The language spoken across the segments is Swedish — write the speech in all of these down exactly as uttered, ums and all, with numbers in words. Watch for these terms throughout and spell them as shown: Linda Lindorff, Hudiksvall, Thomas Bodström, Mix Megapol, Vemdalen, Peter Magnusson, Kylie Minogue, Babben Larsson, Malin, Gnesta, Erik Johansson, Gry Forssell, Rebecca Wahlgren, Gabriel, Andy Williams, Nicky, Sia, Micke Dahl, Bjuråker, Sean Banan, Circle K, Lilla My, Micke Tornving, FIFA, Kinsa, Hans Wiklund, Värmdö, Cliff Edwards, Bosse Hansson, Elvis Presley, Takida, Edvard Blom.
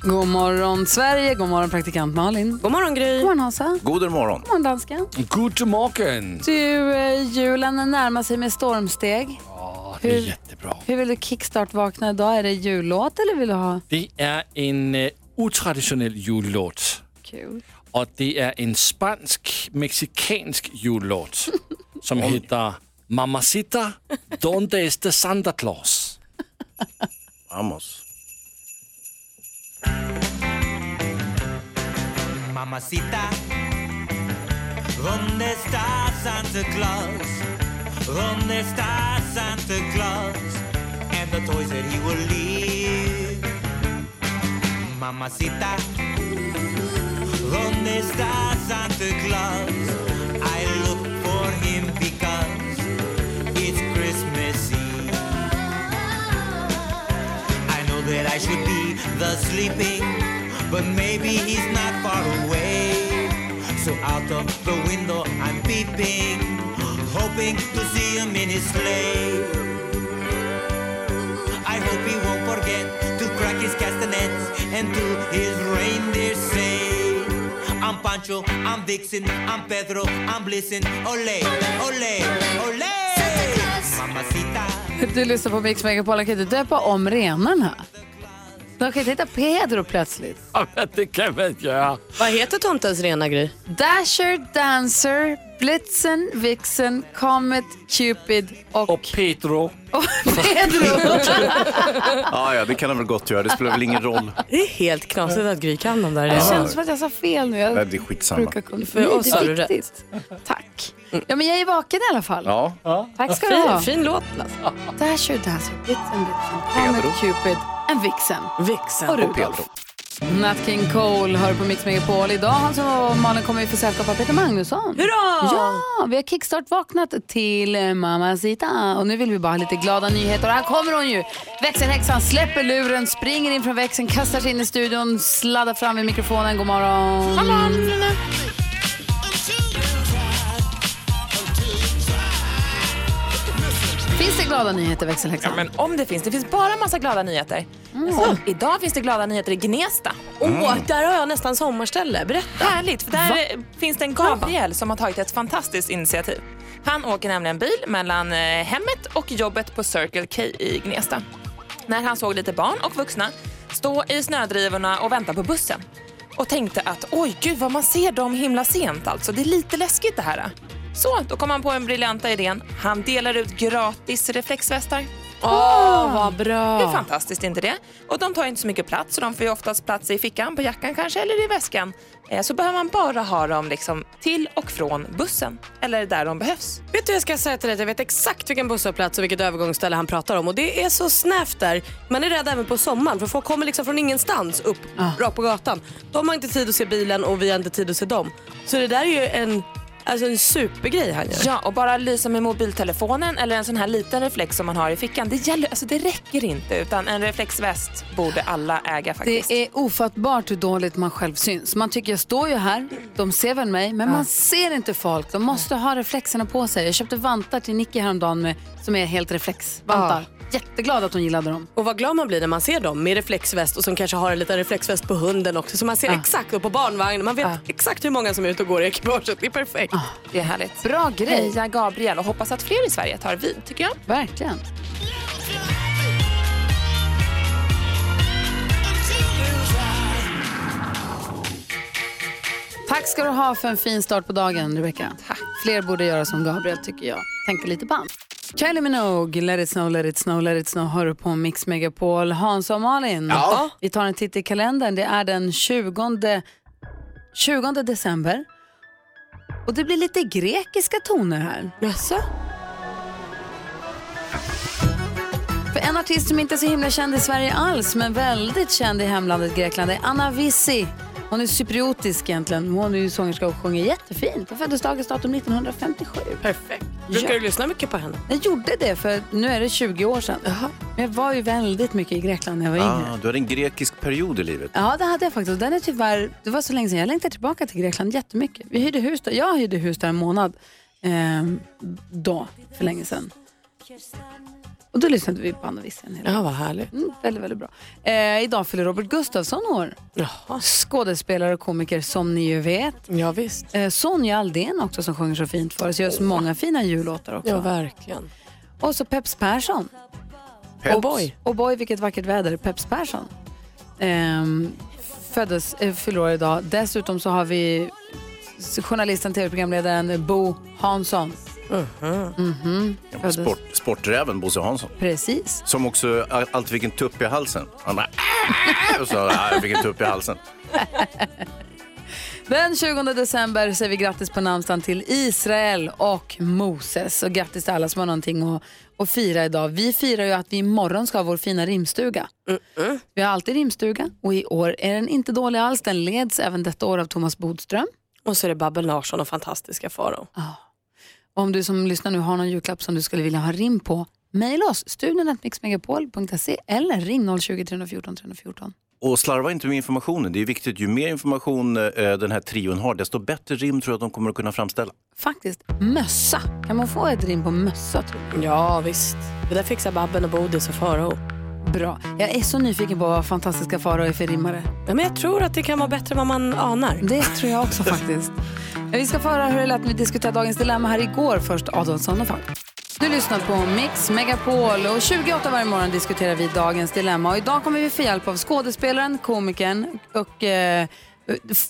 God morgon Sverige, god morgon praktikant Malin. God morgon Gry. God morgon Hansa. God morgon. God morgon dansken. God morgon. Du, eh, julen närmar sig med stormsteg. Ja, det är hur, jättebra. Hur vill du kickstart-vakna idag? Är det jullåt eller vill du ha? Det är en uh, otraditionell jullåt. Kul. Och det är en spansk-mexikansk jullåt som heter Mamacita, Donde Este Santa Claus. Vamos. Mamacita, ¿dónde está Santa Claus? ¿Dónde está Santa Claus? And the toys that he will leave. Mamacita, ¿dónde está Santa Claus? I look for him because it's Christmas Eve. I know that I should be the sleeping, but maybe he's not far away. So out of the window I'm peeping, hoping to see him in his sleigh. I hope he won't forget to crack his castanets and to his reindeer say, I'm Pancho, I'm Vixen, I'm Pedro, I'm Blitzen. Olé, olé, olé. Mamacita. Du lyssnar på Mix Megapol. Kan du döpa om renarna? De kan inte heta Pedro plötsligt. Ja, men det kan vi inte göra. Vad heter tomtens rena grej? Dasher, Dancer, Blitzen, Vixen, Comet, Cupid och... Och Pedro. Och Pedro. Ja, ja, det kan de väl gott göra. Det spelar väl ingen roll. Det är helt knasigt att Gry kan dem där. Det ja. känns som att jag sa fel nu. Jag Nej, det är skitsamma. För oss är rätt. Tack. Mm. Ja, men jag är vaken i alla fall. Ja. Ja. Tack ska du ha. Fin låt. Alltså. Dasher, Dancer, Blitzen, Blitzen, Comet, Cupid. En vixen. Vixen och Rudolf. Nat King Cole hör på Mix Megapol. Idag har alltså Malin kommit för sällskap av Peter Magnusson. Hurra! Ja, vi har kickstart-vaknat till Mamacita. Och nu vill vi bara ha lite glada nyheter. Och här kommer hon ju. Växelhäxan släpper luren, springer in från växeln, kastar sig in i studion, sladdar fram vid mikrofonen. God morgon. God morgon. Finns det glada nyheter, växelhäxan? Ja, men om det finns. Det finns bara massa glada nyheter. Mm. Så, idag finns det glada nyheter i Gnesta. Åh, mm. oh, där har jag nästan sommarställe. Berätta. Härligt, för där Va? finns det en Gabriel som har tagit ett fantastiskt initiativ. Han åker nämligen bil mellan hemmet och jobbet på Circle K i Gnesta. När han såg lite barn och vuxna stå i snödrivorna och vänta på bussen. Och tänkte att, oj gud vad man ser dem himla sent alltså. Det är lite läskigt det här. Så, då kom han på en briljanta idén. Han delar ut gratis reflexvästar. Åh, oh, vad bra. Det är fantastiskt, inte det? Och de tar inte så mycket plats, så de får ju oftast plats i fickan, på jackan kanske, eller i väskan. Eh, så behöver man bara ha dem liksom till och från bussen, eller där de behövs. Vet du, jag ska säga till dig, jag vet exakt vilken busshållplats och vilket övergångsställe han pratar om. Och det är så snävt där. Man är rädd även på sommaren, för folk kommer liksom från ingenstans upp, ah. rakt på gatan. De har inte tid att se bilen och vi har inte tid att se dem. Så det där är ju en... Alltså en supergrej han gör. Ja, och bara lysa med mobiltelefonen eller en sån här liten reflex som man har i fickan. Det gäller, alltså det räcker inte, utan en reflexväst borde alla äga faktiskt. Det är ofattbart hur dåligt man själv syns. Man tycker jag står ju här, de ser väl mig, men ja. man ser inte folk. De måste ha reflexerna på sig. Jag köpte vantar till Nicky häromdagen med, som är helt reflexvantar. Ja. Jätteglad att hon gillade dem. Och vad glad man blir när man ser dem med reflexväst och som kanske har en liten reflexväst på hunden också. Så man ser ja. exakt, och på barnvagnen. Man vet ja. exakt hur många som är ute och går i ekipaget. Det är perfekt. Ja. Det är härligt. Bra grej. Heja Gabriel, och hoppas att fler i Sverige tar vid, tycker jag. Verkligen. Tack ska du ha för en fin start på dagen, Rebecca. Tack. Fler borde göra som Gabriel, tycker jag. Tänkte lite band. Kylie Minogue, Let it snow, let it snow, let it snow. Hör du på Mix Megapol. Hans och Malin, ja. Vi tar en titt i kalendern. Det är den tjugonde december. Och det blir lite grekiska toner här. Jaså? För en artist som inte är så himla känd i Sverige alls, men väldigt känd i hemlandet Grekland, är Anna Vissi. Hon är cypriotisk egentligen. Hon är ju sångerska och sjunger jättefint. Hon föddes dagens datum nittonhundrafemtiosju. Perfekt. Brukar du lyssna mycket på henne? Jag gjorde det för nu är det tjugo år sedan. Uh-huh. Men jag var ju väldigt mycket i Grekland när jag var ah, yngre. Du hade en grekisk period i livet. Ja, det hade jag faktiskt. Den är tyvärr, det var så länge sedan. Jag längtade tillbaka till Grekland jättemycket. Vi hyrde hus där. Jag hyrde hus där en månad eh, då, för länge sedan. Och då lyssnade vi på Anna Vissi. Ja, vad härligt. Mm, väldigt, väldigt bra. Eh, idag fyller Robert Gustafsson år. Jaha. Skådespelare och komiker som ni ju vet. Ja, visst. Eh, Sonja Aldén också som sjunger så fint för oss. Gör så oh. många fina jullåtar också. Ja, verkligen. Och så Peps Persson. Peps. Och boy. Och boy, vilket vackert väder. Peps Persson. Eh, föddes, eh, fyller år idag. Dessutom så har vi journalisten, tv-programledaren Bo Hansson. Uh-huh. Mm-hmm. Ja, sport, sporträven Bosse Hansson. Precis. Som också alltid fick en tupp i halsen. Han bara och så, jag fick en tupp i halsen. Den tjugonde december säger vi grattis på namnsdagen till Israel och Moses. Och grattis till alla som har någonting att, att fira idag. Vi firar ju att vi imorgon ska ha vår fina rimstuga. Uh-uh. Vi har alltid rimstuga. Och i år är den inte dålig alls. Den leds även detta år av Thomas Bodström. Och så är det Babben Larsson och fantastiska Faro. Ja. Ah. Om du som lyssnar nu har någon julklapp som du skulle vilja ha rim på, mejla oss studion at mix megapol punkt se eller ring noll tjugo, tre fjorton, tre fjorton. Och slarva inte med informationen. Det är viktigt. Ju mer information eh, den här trion har, desto bättre rim tror jag att de kommer att kunna framställa. Faktiskt. Mössa. Kan man få ett rim på mössa, tror jag? Ja, visst. Det där fixar Babben och Bodis och Farao. Bra. Jag är så nyfiken på vad fantastiska Farao är för rimmare. Ja, men jag tror att det kan vara bättre än vad man anar. Det tror jag också faktiskt. Vi ska få höra hur det lät när vi diskuterade dagens dilemma här igår. Först Adolfsson och Falk. Du lyssnar på Mix Megapol och tjugoåtta varje morgon diskuterar vi dagens dilemma. Och idag kommer vi få hjälp av skådespelaren, komikern och eh,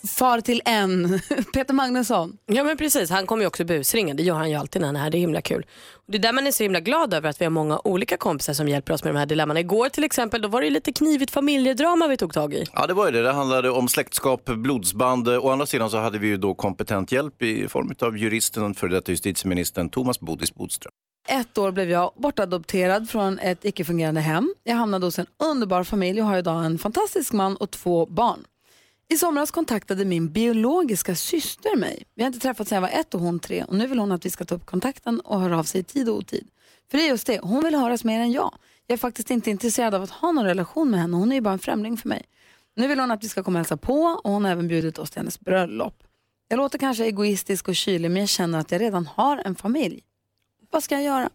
far till en, Peter Magnusson. Ja men precis, han kommer ju också busringa. Det gör han ju alltid när han är här, det är himla kul. Och det är där man är så himla glad över att vi har många olika kompisar som hjälper oss med de här dilemman. Igår till exempel, då var det ju lite knivigt familjedrama vi tog tag i. Ja det var ju det, det handlade om släktskap, blodsband. Å andra sidan så hade vi ju då kompetent hjälp i form av juristen och för detta justitieministern Thomas Bodis Bodström. Ett år blev jag bortadopterad från ett icke-fungerande hem. Jag hamnade hos en underbar familj och har idag en fantastisk man och två barn. I somras kontaktade min biologiska syster mig. Vi har inte träffats sedan jag var ett och hon tre. Och nu vill hon att vi ska ta upp kontakten och höra av sig i tid och otid. För det är just det, hon vill höras mer än jag. Jag är faktiskt inte intresserad av att ha någon relation med henne. Hon är ju bara en främling för mig. Nu vill hon att vi ska komma och hälsa på. Och hon har även bjudit oss till hennes bröllop. Jag låter kanske egoistisk och kylig, men jag känner att jag redan har en familj. Vad ska jag göra?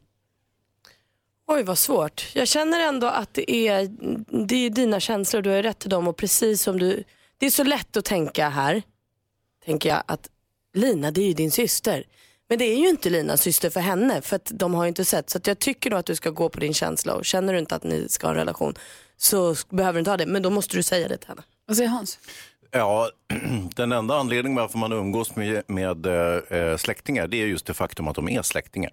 Oj vad svårt. Jag känner ändå att det är, det är dina känslor. Du har rätt till dem och precis som du... Det är så lätt att tänka här, tänker jag, att Lina, det är ju din syster. Men det är ju inte Linas syster för henne, för att de har ju inte sett. Så att jag tycker då att du ska gå på din känsla och känner du inte att ni ska ha en relation så behöver du inte ha det. Men då måste du säga det till henne. Vad säger Hans? Ja, den enda anledningen varför man umgås med, med äh, släktingar det är just det faktum att de är släktingar.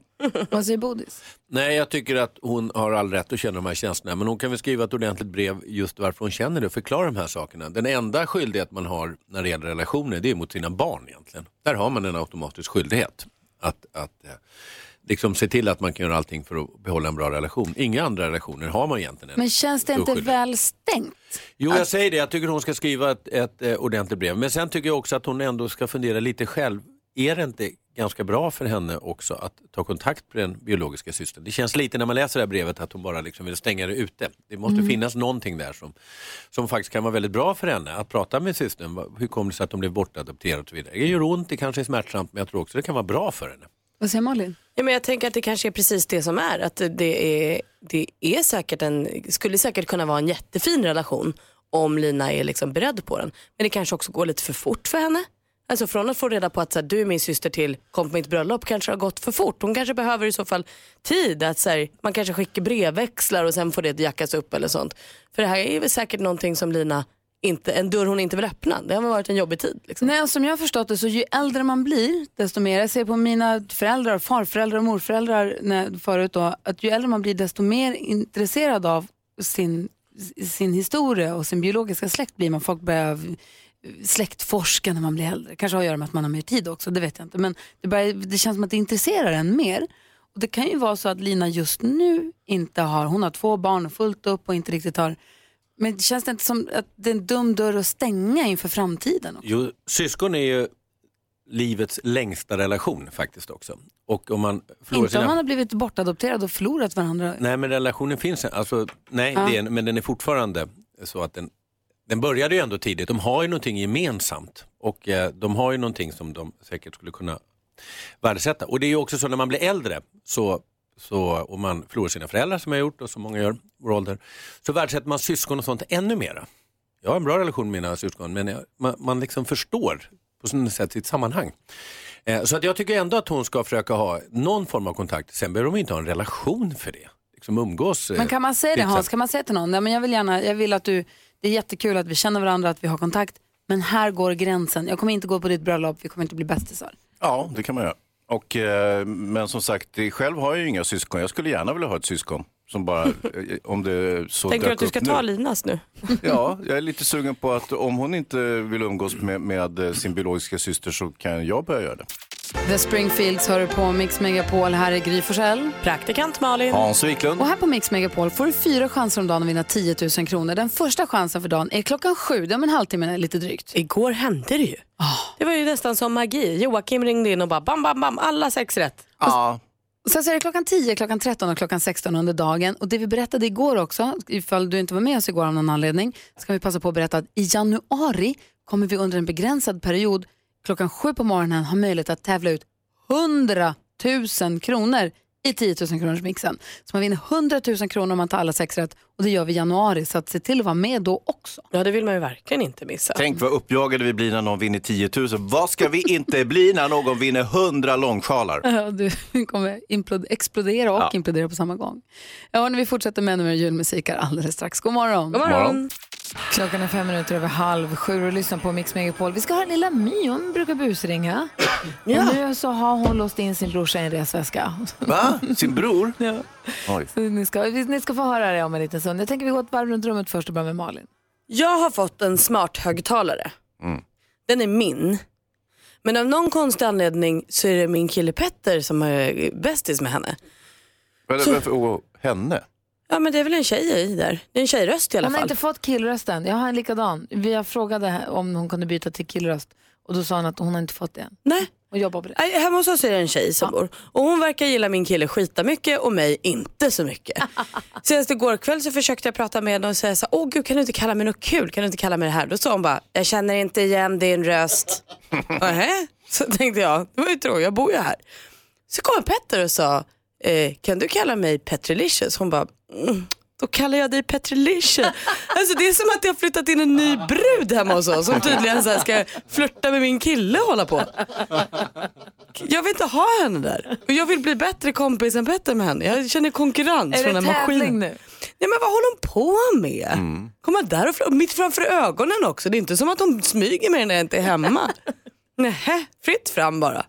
Vad säger Bodis? Nej, jag tycker att hon har all rätt att känna de här känslorna. Men hon kan väl skriva ett ordentligt brev just varför hon känner det och förklara de här sakerna. Den enda skyldighet man har när det gäller relationer det är mot sina barn egentligen. Där har man en automatisk skyldighet att... att äh, liksom se till att man kan göra allting för att behålla en bra relation. Inga andra relationer har man egentligen. Men känns det inte väl stängt? Jo, jag säger det. Jag tycker hon ska skriva ett, ett eh, ordentligt brev. Men sen tycker jag också att hon ändå ska fundera lite själv. Är det inte ganska bra för henne också att ta kontakt med den biologiska systern? Det känns lite när man läser det här brevet att hon bara liksom vill stänga det ute. Det måste mm. finnas någonting där som, som faktiskt kan vara väldigt bra för henne. Att prata med systern. Hur kommer det sig att de blev bortadopterade och så vidare. Det gör ont, det kanske är smärtsamt men jag tror också det kan vara bra för henne. Vad säger Malin? Ja, men jag tänker att det kanske är precis det som är. Att det, är, det är säkert en, skulle säkert kunna vara en jättefin relation om Lina är liksom beredd på den. Men det kanske också går lite för fort för henne. Alltså från att få reda på att så här, du är min syster till kom på mitt bröllop kanske har gått för fort. Hon kanske behöver i så fall tid. Att så här, man kanske skickar brevväxlar och sen får det jackas upp eller sånt. För det här är väl säkert någonting som Lina... Inte, en dörr hon inte vill öppna. Det har varit en jobbig tid liksom. Nej, som jag har förstått det så ju äldre man blir desto mer, jag ser på mina föräldrar, farföräldrar och morföräldrar när, förut då, att ju äldre man blir desto mer intresserad av sin, sin historia och sin biologiska släkt blir man. Folk börjar släktforska när man blir äldre. Kanske har att göra med att man har mer tid också, det vet jag inte. Men det, börjar, det känns som att det intresserar en mer. Och det kan ju vara så att Lina just nu inte har, hon har två barn fullt upp och inte riktigt har Men det känns det inte som att det är en dum dörr att stänga inför framtiden också? Jo, syskon är ju livets längsta relation faktiskt också. Och om man inte sina... om man har blivit bortadopterad och förlorat varandra. Nej, men relationen finns. Alltså, nej, ja. det är, men den är fortfarande så att den, den började ju ändå tidigt. De har ju någonting gemensamt. Och eh, de har ju någonting som de säkert skulle kunna värdesätta. Och det är ju också så när man blir äldre så... Så om man förlorar sina föräldrar som jag har gjort och som många gör vår ålder, så värdesätter man syskon och sånt ännu mer. Jag har en bra relation med mina syskon, men jag, man, man liksom förstår på sådant sätt sitt sammanhang. Eh, så att jag tycker ändå att hon ska försöka ha någon form av kontakt. Sen behöver de inte ha en relation för det. Liksom umgås. Eh, men kan man säga det, Hans? Kan man säga till någon? Nej, men jag vill gärna, jag vill att du, det är jättekul att vi känner varandra, att vi har kontakt. Men här går gränsen. Jag kommer inte gå på ditt bröllop, vi kommer inte bli bästisar. Ja, det kan man göra. Och, men som sagt, själv har jag ju inga syskon. Jag skulle gärna vilja ha ett syskon som bara, om det så. Tänker du att du ska ta nu. Linas nu? Ja, jag är lite sugen på att om hon inte vill umgås med, med sin biologiska syster, så kan jag börja göra det. The Springfields hör på Mix Megapol. Här är Gry Forssell, praktikant Malin, Hans Wiklund. Och här på Mix Megapol får du fyra chanser om dagen att vinna tio tusen kronor. Den första chansen för dagen är klockan sju. Det är om en halvtimme lite drygt. Igår hände det ju. Oh. Det var ju nästan som magi. Joakim ringde in och bara bam, bam, bam. Alla sex rätt. Ja. Oh. Sen så är det klockan tio, klockan tretton och klockan sexton under dagen. Och det vi berättade igår också, ifall du inte var med oss igår av någon anledning, så kan vi passa på att berätta att i januari kommer vi under en begränsad period klockan sju på morgonen har möjlighet att tävla ut hundra tusen kronor i tio tusen kronors mixen. Så man vinner hundra tusen kronor om man tar alla sex rätt. Och det gör vi i januari, så att se till att vara med då också. Ja, det vill man ju verkligen inte missa. Tänk vad uppjagade vi blir när någon vinner tio tusen. Vad ska vi inte bli när någon vinner hundra långsjalar? Ja, du kommer implod- explodera och ja. implodera på samma gång. Ja, när vi fortsätter med nummer julmusikar alldeles strax. God morgon! God morgon! God morgon. Klockan är fem minuter över halv sju och lyssnar på Mix Megapol. Vi ska ha en lilla My, hon brukar busringa. Ja. Och nu så har hon låst in sin brorsa i en resväska. Va? Sin bror? Ja. Oj. Så ni, ska, ni ska få höra det om en liten stund. Jag tänker vi går ett varv runt rummet först och börjar med Malin. Jag har fått en smart högtalare. Mm. Den är min. Men av någon konstig anledning så är det min kille Petter som är bästis med henne. Vad är det för så... henne? Ja, men det är väl en tjej i där. Det är en tjejröst i alla hon fall. Hon har inte fått killrösten. Jag har en likadan. Vi frågade om hon kunde byta till killröst. Och då sa hon att hon har inte fått det än. Nej. Och jobbar på det. Nej, hemma hos oss är det en tjej som ja. bor. Och hon verkar gilla min kille skita mycket och mig inte så mycket. Senast igår kväll så försökte jag prata med henne och säga så här, åh gud, kan du inte kalla mig något kul? Kan du inte kalla mig det här? Då sa hon bara, jag känner inte igen din röst. Nähä? Så tänkte jag, det var ju tråkigt, jag bor ju här. Så kom Petter och sa, Eh, kan du kalla mig Petrilicious? Hon bara, mm, då kallar jag dig Petrilicious. Alltså det är som att jag har flyttat in en ny brud hemma hos oss som tydligen så här, ska flirta med min kille och hålla på. Jag vill inte ha henne där. Och jag vill bli bättre kompis än bättre med henne. Jag känner konkurrens är från den maskinen nu. Nej, men vad håller hon på med? Mm. Kommer där och fl- mitt framför ögonen också. Det är inte som att de smyger med när jag inte är hemma. Nähä, fritt fram bara.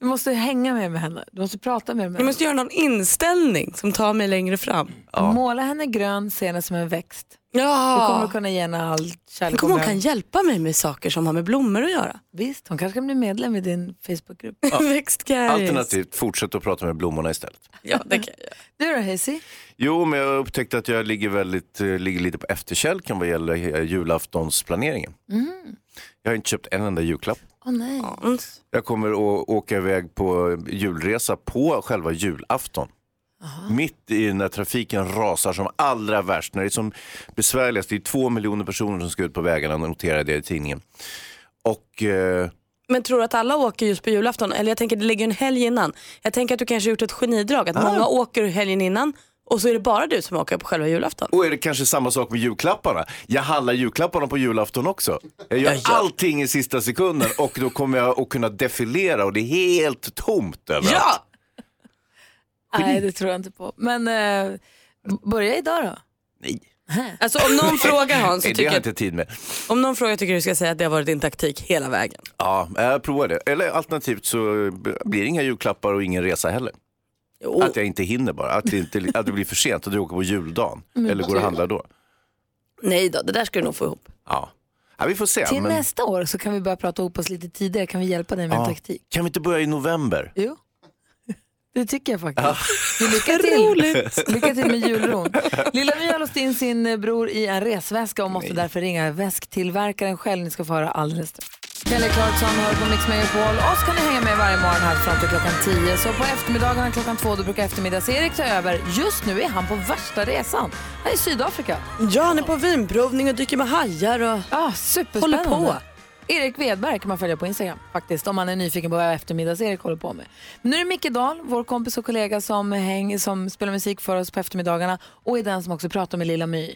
Du måste hänga med, med henne. Du måste prata med henne. Du måste göra någon inställning som tar mig längre fram. Ja. Måla henne grön, se henne som en växt. Ja. Du kommer att kunna ge henne all kärlek. Tänk om hon kan hjälpa mig med saker som har med blommor att göra. Visst, hon kanske kan bli medlem i din Facebookgrupp. Ja. Växtguys. Alternativt, fortsätt att prata med blommorna istället. Ja, det kan jag göra. Du då, Hesi? Jo, men jag upptäckte att jag ligger, väldigt, ligger lite på efterkälken vad gäller julaftonsplaneringen. Mm. Jag har inte köpt en enda julklapp. Oh, nej. Mm. Jag kommer att åka iväg på julresa på själva julafton. Aha. Mitt i när trafiken rasar som allra värst. När det är som besvärligast. Det är två miljoner personer som ska ut på vägarna. Och noterar det i tidningen. Och, eh... Men tror du att alla åker just på julafton? Eller jag tänker att det ligger en helg innan. Jag tänker att du kanske har gjort ett genidrag. Att ah. många åker helgen innan. Och så är det bara du som åker på själva julafton. Och är det kanske samma sak med julklapparna? Jag handlar julklapparna på julafton också. Jag gör ja, ja. allting i sista sekunden. Och då kommer jag att kunna defilera. Och det är helt tomt överallt. Ja! Nej, det tror jag inte på. Men eh, börja idag då? Nej. Alltså om någon frågar Hans så tycker jag inte tid med. Om någon frågar tycker du ska säga att det har varit din taktik hela vägen. Ja, jag provar det. Eller alternativt så blir det inga julklappar och ingen resa heller. Jo. Att jag inte hinner bara, att det, inte, att det blir för sent och du åker på juldagen. Mm. Eller går och handlar då? Nej då, det där ska du nog få ihop. Ja, ja vi får se. Till men... nästa år så kan vi börja prata ihop oss lite tidigare. Kan vi hjälpa dig med ja. en taktik? Kan vi inte börja i november? Jo. Det tycker jag faktiskt. Ja. Lycka till. Roligt. Lycka till med julron. Lilla My har låst in sin bror i en resväska och måste Nej. därför ringa väsktillverkaren själv. Ni ska få höra alldeles strax. Kelly Clarkson hör på Mix Megapol. Oss kan ni hänga med varje morgon här fram till klockan tio. Så på eftermiddagarna klockan två då brukar eftermiddags-Erik ta över. Just nu är han på värsta resan. Han är i Sydafrika. Ja, han är på vinprovning och dyker med hajar och ah, superspännande. Håller på. Erik Vedberg kan man följa på Instagram faktiskt om man är nyfiken på vad eftermiddags-Erik håller på med. Men nu är det Micke Dahl, vår kompis och kollega som, häng, som spelar musik för oss på eftermiddagarna och är den som också pratar med Lilla My.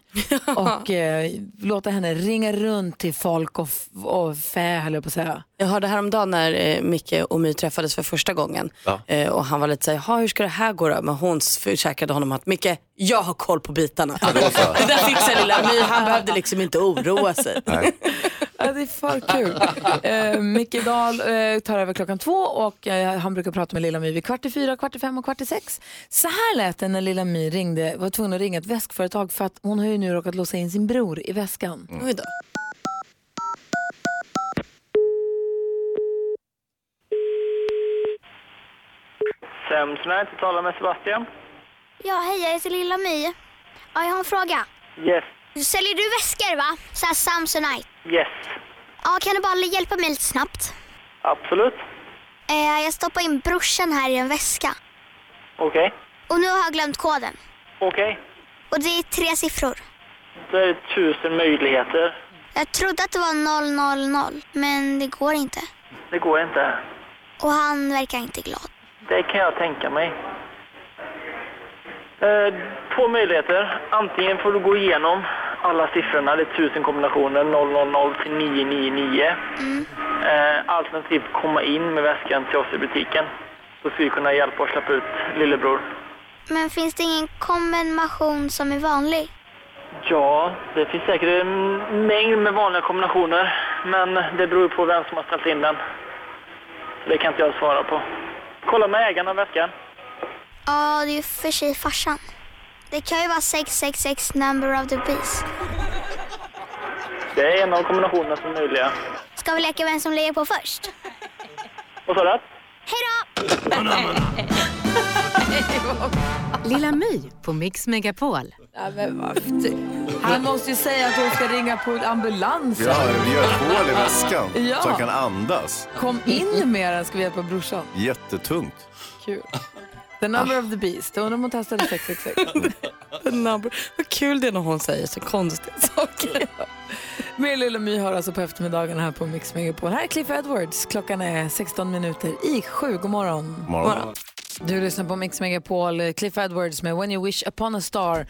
Och eh, låter henne ringa runt till folk och, f- och fä, höll jag på att säga. Jag hörde häromdagen när eh, Micke och My träffades för första gången. Ja. Eh, och han var lite såhär, hur ska det här gå då? Men hon försäkrade honom att Micke, jag har koll på bitarna. Ja, det, det där fixar Lilla My, han behövde liksom inte oroa sig. Nej. Ja, det är för kul. Eh, Micke Dahl eh, tar över klockan två och eh, han brukar prata med Lilla My vid kvart i fyra, kvart i fem och kvart i sex. Så här lät det när Lilla My ringde, var tvungen att ringa ett väskföretag för att hon har ju nu råkat låsa in sin bror i väskan. Mm. Oj då. Sämsnä, du talar med Sebastian. Ja, hej, jag heter Lilla My. Ja, jag har en fråga. Yes. Säljer du väskor va? Så här Samsonite. Yes. Ja, kan du bara hjälpa mig lite snabbt? Absolut. Eh, jag stoppar in brorsan här i en väska. Okej. Okay. Och nu har jag glömt koden. Okej. Okay. Och det är tre siffror. Det är tusen möjligheter. Jag trodde att det var noll noll noll, men det går inte. Det går inte. Och han verkar inte glad. Det kan jag tänka mig. Eh, två möjligheter. Antingen får du gå igenom alla siffrorna, det är tusen kombinationer, noll noll noll till nio nio nio. Mm. Eh, alternativt komma in med väskan till oss i butiken. Så ska vi kunna hjälpa och släppa ut lillebror. Men finns det ingen kombination som är vanlig? Ja, det finns säkert en mängd med vanliga kombinationer. Men det beror på vem som har ställt in den. Så det kan inte jag svara på. Kolla med ägaren av väskan. Ja, det är ju för sig farsan. Det kan ju vara sex sex sex number of the beast. Det är en av kombinationerna som är möjliga. Ska vi leka vem som ligger på först? Och så rätt. Hej då! Lilla My på Mix Megapol. Ja, men varför? Han måste ju säga att hon ska ringa på ambulansen. Ja, vi gör ett hål i väskan ja. så han kan andas. Kom in med den, ska vi hjälpa brorsan. Jättetungt. Kul. The number of the beast. Undrar om hon testade sex sex sex. The number. Vad kul det är när hon säger så konstiga saker. Mer Lilla My har alltså på eftermiddagen här på Mix Megapol. Här är Cliff Edwards. Klockan är sexton minuter i sju. God morgon. morgon. Du lyssnar på Mix Megapol. Cliff Edwards med When You Wish Upon a Star. Eh,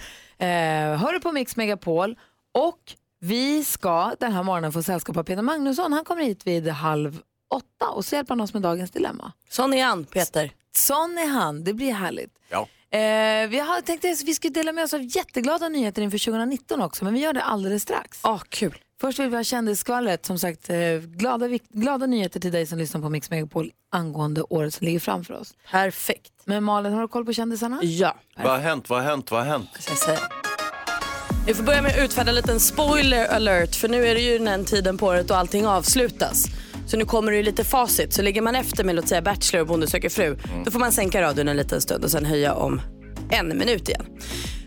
hör du på Mix Megapol. Och vi ska den här morgonen få sällskap av Peter Magnusson. Han kommer hit vid halv åtta och så hjälper han oss med dagens dilemma. Sån är han, Peter. Sån är han, det blir härligt. Ja. Eh, vi har tänkt att vi skulle dela med oss av jätteglada nyheter inför tjugonitton också, men vi gör det alldeles strax. Ja, ah, kul. Först vill vi ha kändisskvallret, som sagt, eh, glada, glada nyheter till dig som lyssnar på Mix Megapol angående året som ligger framför oss. Perfekt. Men Malin, har du koll på kändisarna? Ja. Perfekt. Vad har hänt, vad har hänt, vad har hänt? Jag ska säga. Jag får börja med att utfärda en liten spoiler alert, för nu är det ju den tiden på året och allting avslutas. Så nu kommer det ju lite facit. Så ligger man efter med, låt säga, Bachelor och Bonde söker fru, mm. då får man sänka radion en liten stund och sen höja om en minut igen.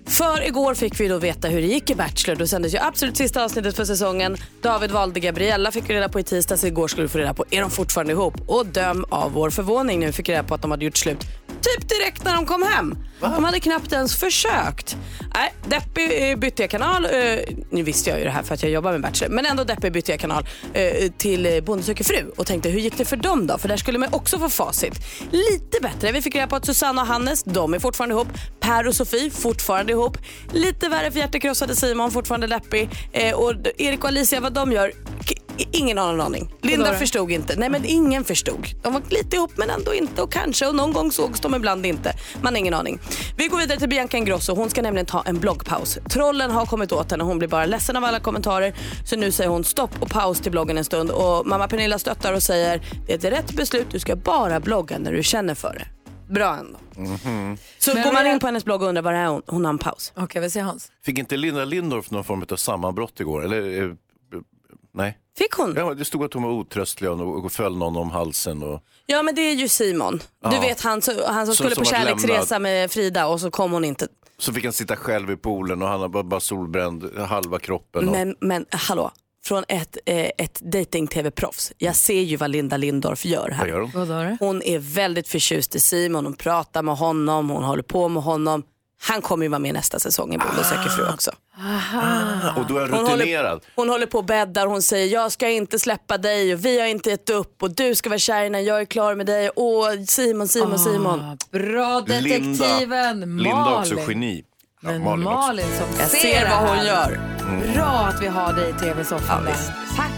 För igår fick vi då veta hur det gick i Bachelor. Då sändes ju absolut sista avsnittet för säsongen. David valde Gabriella, fick vi reda på i tisdags. Igår skulle vi få reda på, är de fortfarande ihop? Och döm av vår förvåning, nu fick vi reda på att de hade gjort slut typ direkt när de kom hem. Va? De hade knappt ens försökt. Nej, Deppy bytte jag kanal. Eh, nu visste jag ju det här för att jag jobbar med Bachelor. Men ändå, Deppy bytte jag kanal eh, till Bonde söker fru. Och tänkte, hur gick det för dem då? För där skulle man också få facit. Lite bättre. Vi fick reda på att Susanna och Hannes, de är fortfarande ihop. Per och Sofie, fortfarande ihop. Lite värre för hjärtekrossade Simon, fortfarande Deppy. Eh, och Erik och Alicia, vad de gör... Ingen annan aning. Linda förstod inte. Nej, men ingen förstod. De var lite ihop men ändå inte och kanske. Och någon gång sågs de, ibland inte. Man har ingen aning. Vi går vidare till Bianca Ingrosso. Hon ska nämligen ta en bloggpaus. Trollen har kommit åt henne och hon blir bara ledsen av alla kommentarer. Så nu säger hon stopp och paus till bloggen en stund. Och mamma Pernilla stöttar och säger, det är ett rätt beslut. Du ska bara blogga när du känner för det. Bra ändå. Mm-hmm. Så men går man in på hennes blogg och undrar var är hon? Hon har en paus. Okej, okay, vi ser Hans. Fick inte Linda Lindorff någon form av sammanbrott igår? Eller... Nej. Fick hon? Ja, det stod att hon var otröstlig och föll någon om halsen. Och... Ja, men det är ju Simon. Du ja. vet, han, han som skulle som, på som kärleksresa med Frida och så kom hon inte. Så fick han sitta själv i poolen och han har bara solbränd halva kroppen. Och... Men, men hallå, från ett, eh, ett dating-tv-proffs. Jag ser ju vad Linda Lindorff gör här. Vad gör hon? Vad gör hon? Hon är väldigt förtjust i Simon. Hon pratar med honom, hon håller på med honom. Han kommer ju vara med nästa säsong i Bonde söker fru också. Ah, och då är rutinerad. Hon håller, hon håller på och bäddar. Hon säger, jag ska inte släppa dig. Och vi har inte gett upp. Och du ska vara kär när jag är klar med dig. Och Simon, Simon, ah, Simon. Bra detektiven. Linda, Linda också, geni. Ja, men Malin, Malin som jag ser vad hon gör. Mm. Bra att vi har dig i tv-soffan. Ja, tack.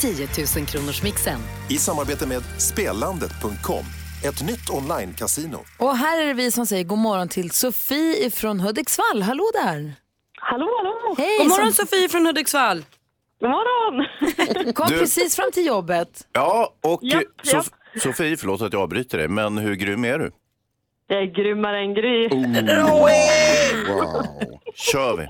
tio tusen kronors mixen. I samarbete med spelandet punkt com. Ett nytt online-casino. Och här är det vi som säger god morgon till Sofie från Hudiksvall. Hallå där! Hallå, hallå! Hej, god morgon som... Sofie från Hudiksvall! God morgon! Kom du... precis fram till jobbet. Ja, och japp, Sof- japp. Sofie, förlåt att jag avbryter dig, men hur grym är du? Jag är grymmare än Gry. Oh. Wow! Kör vi!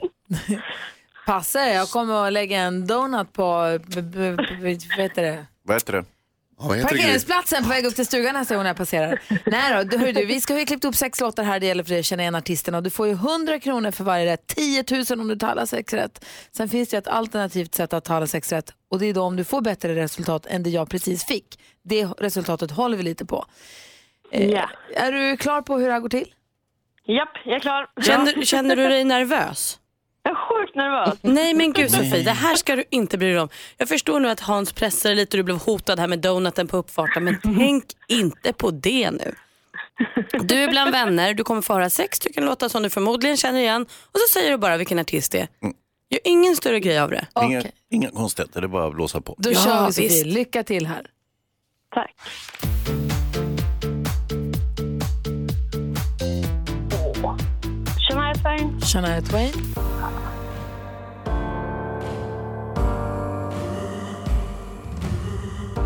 Passa, jag kommer att lägga en donut på... B- b- b- vad heter det? Vad heter det? Oh, parkeringsplatsen på väg upp till stugan nästa gång jag passerar. Nej då, hör du, vi ska ha klippt upp sex låtar här. Det gäller för dig att känna igen artisterna. Och du får ju hundra kronor för varje rätt. tio tusen om du tar alla sex rätt. Sen finns det ett alternativt sätt att ta alla sex rätt. Och det är då om du får bättre resultat än det jag precis fick. Det resultatet håller vi lite på. Yeah. eh, Är du klar på hur det här går till? Japp, jag är klar. Känner, känner du dig nervös? Jag är sjukt nervös. Nej men gud Sofie, det här ska du inte bry dig om. Jag förstår nu att Hans pressade lite och du blev hotad här med donaten på uppfarten. Men tänk inte på det nu. Du är bland vänner, du kommer få höra sex stycken låtar som du förmodligen känner igen. Och så säger du bara vilken artist det är. Gör ingen större grej av det. Inga, okay. inga konstigheter, det är bara att blåsa på. Då ja, kör vi Sofie, visst. Lycka till här. Tack. Shania Twain. Shania Twain.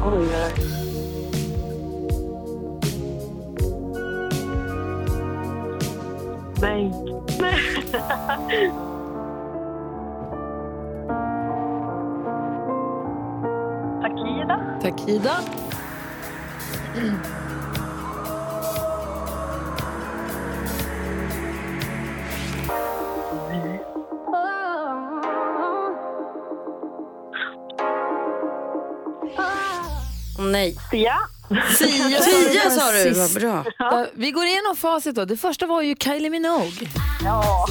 Oj, nej. Nej. Takida. Takida. Mm. Nej. Sia. Sia, Sia sa du. Vad bra. Ja. Vi går igenom facit då. Det första var ju Kylie Minogue. Ja.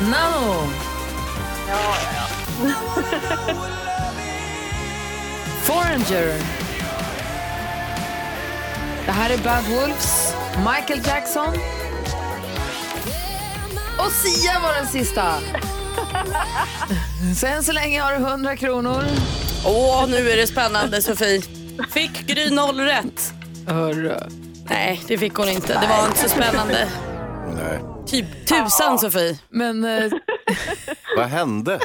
Nano. Ja, ja. Foreigner. Det här är Bad Wolves. Michael Jackson. Och Sia var den sista. Sen så länge har du hundra kronor. Åh, oh, nu är det spännande Sofie. Fick Gry noll rätt? Hörru. Nej, det fick hon inte. Det var inte så spännande. Nej. Typ tusan ah. Sofie. Men eh... vad hände?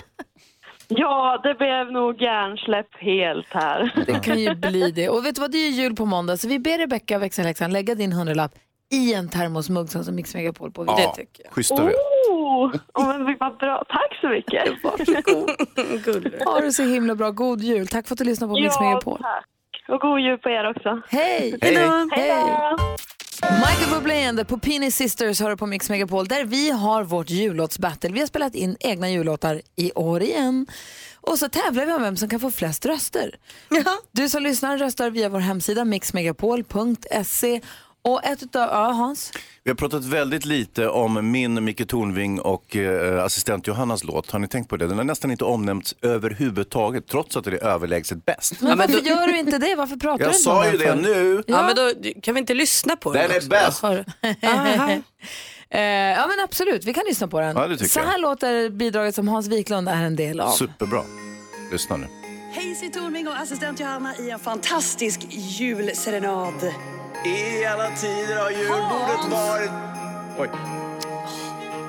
Ja, det blev nog hjärnsläpp helt här. Det kan ju bli det. Och vet du vad, det är jul på måndag. Så vi ber Rebecca växelläxan lägga din hundralapp i en termosmugg som Mix Megapol på. Ja, det tycker jag. Schysst av er. Åh, oh, men vi var bra. Tack så mycket. Varsågod. Ha det så himla bra. God jul. Tack för att du lyssnade på Mix Megapol. Ja, tack. Och god jul på er också. Hej. Hej då. Hej då. Michael Bublé and the Popini Sisters hör på Mix Megapol där vi har vårt jullåtsbattle. Vi har spelat in egna jullåtar i år igen. Och så tävlar vi om vem som kan få flest röster. Jaha. Du som lyssnar röstar via vår hemsida mix megapol punkt se. Och ett utav, ja, Hans? Vi har pratat väldigt lite om min, Micke Tornving och eh, assistent Johannas låt. Har ni tänkt på det? Den har nästan inte omnämnts överhuvudtaget, trots att det är överlägset bäst. Men, ja, men varför då... gör du inte det? Varför pratar jag du inte om det? Jag sa ju det nu. Ja. Ja, men då kan vi inte lyssna på den. Den är bäst. eh, ja, men absolut. Vi kan lyssna på den. Ja, det tycker Så här jag. Låter bidraget som Hans Wiklund är en del av. Superbra. Lyssna nu. Hej, Micke Tornving och assistent Johanna i en fantastisk julserenad. I alla tider har julbordet varit... Oj.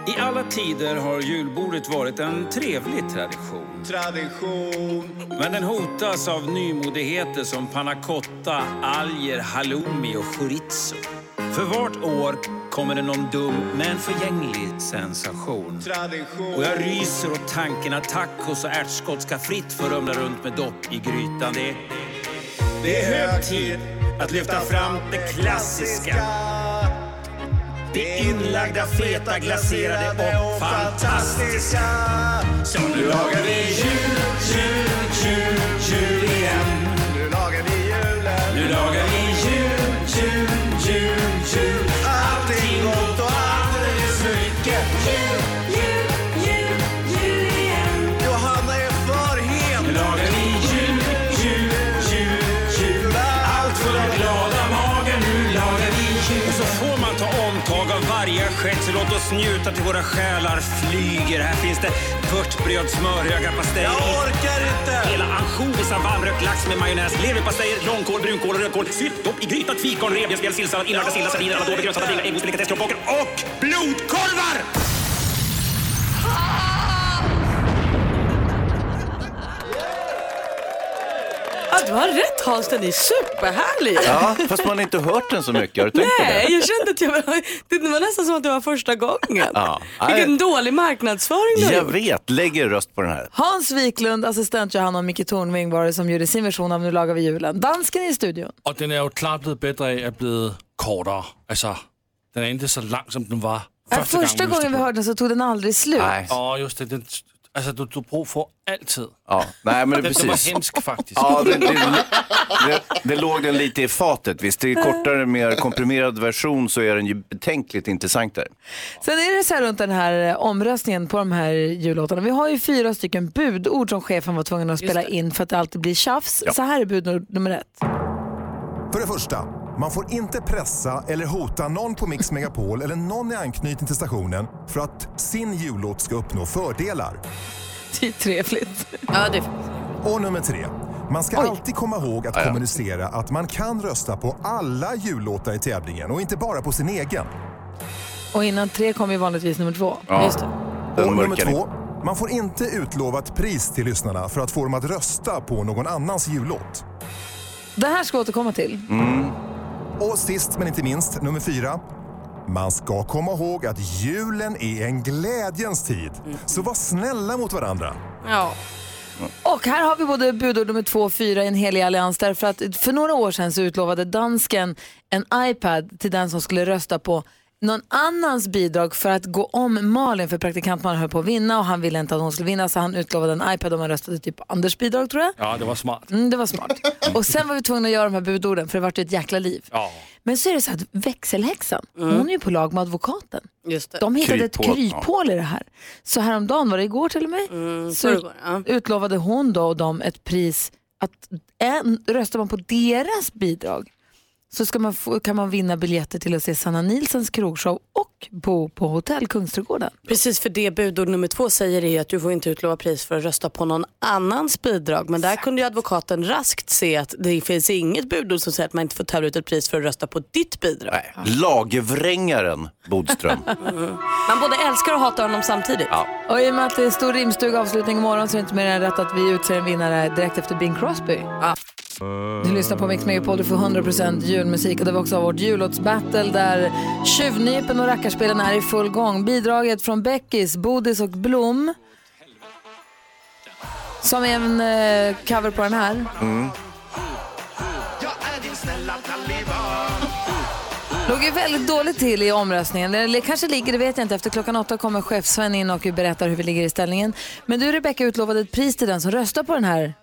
I alla tider har julbordet varit en trevlig tradition. Tradition. Men den hotas av nymodigheter som panna cotta, alger, halloumi och chorizo. För vart år kommer det någon dum men förgänglig sensation. Tradition. Och jag ryser åt tanken att tacos och ärtskott ska fritt få rumla runt med dopp i grytan. Det är, det är hög tid att lyfta fram det klassiska. Det inlagda, feta, glaserade och fantastiska. Så nu lagar vi jul, jul, jul, jul igen. Nu lagar vi julen. Nu lagar vi jul, jul, jul, jul. Allting gott och alldeles för mycket. Jul, jul, jul, jul igen. Johanna är för het. Nu lagar vi jul, jul, jul, jul. Allt för den glada magen. Nu lagar vi jul. Och så får man ta omtag av varje skett. Så låt oss njuta till våra själar flyger. Här finns det vörtbröd, smörhöga pastejer. Jag orkar inte! Hela ansjovisa, varmrökt lax med majonnäs, leverpastejer, långkål, brunkål och rödkål, syltdopp i grytan, fikon, revbensspjäll, sillsallad, inlagda sill, sardiner, alla dåliga grönsaker, vingar, äggos, delikatesskrompocker och blodkorvar! Ja, du har rätt, Hans, den är superhärlig. Ja, fast man har inte hört den så mycket. Har du tänkt på det? Nej, jag kände att jag var, det var nästan som att det var första gången. Ja. Vilken jag, dålig marknadsföring. Jag vet, lägger röst på den här. Hans Wiklund, assistent Johanna och Micke Tornving var det som gjorde sin version av Nu lagar vi julen. Dansken i studion. Och den är ju klart blivit bättre att bli kortare. Alltså, den är inte så lång som den var första, ja, första gången vi, gången vi hörde den så tog den aldrig slut. Ja, just det, den... Alltså du, du på för alltid. Ja, nej men det, det var hemskt faktiskt. Ja, det, det, det, det låg den lite i fatet. Visst, det är kortare, mer komprimerad version så är den ju betänkligt intressantare. Sen är det så här runt den här omröstningen på de här jullåtarna. Vi har ju fyra stycken budord som chefen var tvungen att spela in för att det alltid blir tjafs. Ja. Så här är budord nummer ett. För det första, man får inte pressa eller hota någon på Mix Megapol eller någon i anknytning till stationen för att sin jullåt ska uppnå fördelar. Det är trevligt. Ja, det är... Och nummer tre. Man ska Oj. alltid komma ihåg att ja, ja. kommunicera att man kan rösta på alla jullåtar i tävlingen och inte bara på sin egen. Och innan tre kommer ju vanligtvis nummer två. Ja. Just det. Och nummer två. Man får inte utlova ett pris till lyssnarna för att få dem att rösta på någon annans jullåt. Det här ska återkomma till. Mm. Och sist men inte minst, nummer fyra. Man ska komma ihåg att julen är en glädjens tid. Mm. Så var snälla mot varandra. Ja. Och här har vi både budord nummer två och fyra i en helig allians. Därför att för några år sedan så utlovade dansken en iPad till den som skulle rösta på någon annans bidrag för att gå om Malin, för praktikantman höll på att vinna och han ville inte att hon skulle vinna, så han utlovade en iPad om man röstade typ Anders bidrag, tror jag. Ja, det var smart. Mm, det var smart. Och sen var vi tvungna att göra de här budorden för det vart ett jäkla liv. Ja. Men så är det så att växelhäxan, mm. hon är ju på lag med advokaten. Just det. De hittade kryphål, ett kryphål i det här. Så häromdagen, var det igår till och med, mm, så går, ja. utlovade hon då och dem ett pris att en, röstar man på deras bidrag så ska man få, kan man vinna biljetter till att se Sanna Nilsens krogshow och bo på Hotell Kungsträdgården. Precis, för det budord nummer två säger det att du får inte utlova pris för att rösta på någon annans bidrag. Men där kunde ju advokaten raskt se att det finns inget budord som säger att man inte får ta ut ett pris för att rösta på ditt bidrag. Nej. Lagvrängaren Bodström. Mm. Man både älskar och hatar honom samtidigt. Ja. Och i och med att det är en stor rimstug avslutning imorgon så är det inte mer än rätt att vi utser en vinnare direkt efter Bing Crosby. Ja. Du lyssnar på Mix Megapol, du får hundra procent julmusik. Och det var också vårt jullåtsbattle där tjuvnypen och rackarspelen är i full gång. Bidraget från Beckis, Bodis och Blom, som är en eh, cover på den här. Mm. Låg ju väldigt dåligt till i omröstningen. Eller kanske ligger, det vet jag inte. Efter klockan åtta kommer chef Sven in och berättar hur vi ligger i ställningen. Men du, Rebecca, utlovade ett pris till den som röstar på den här.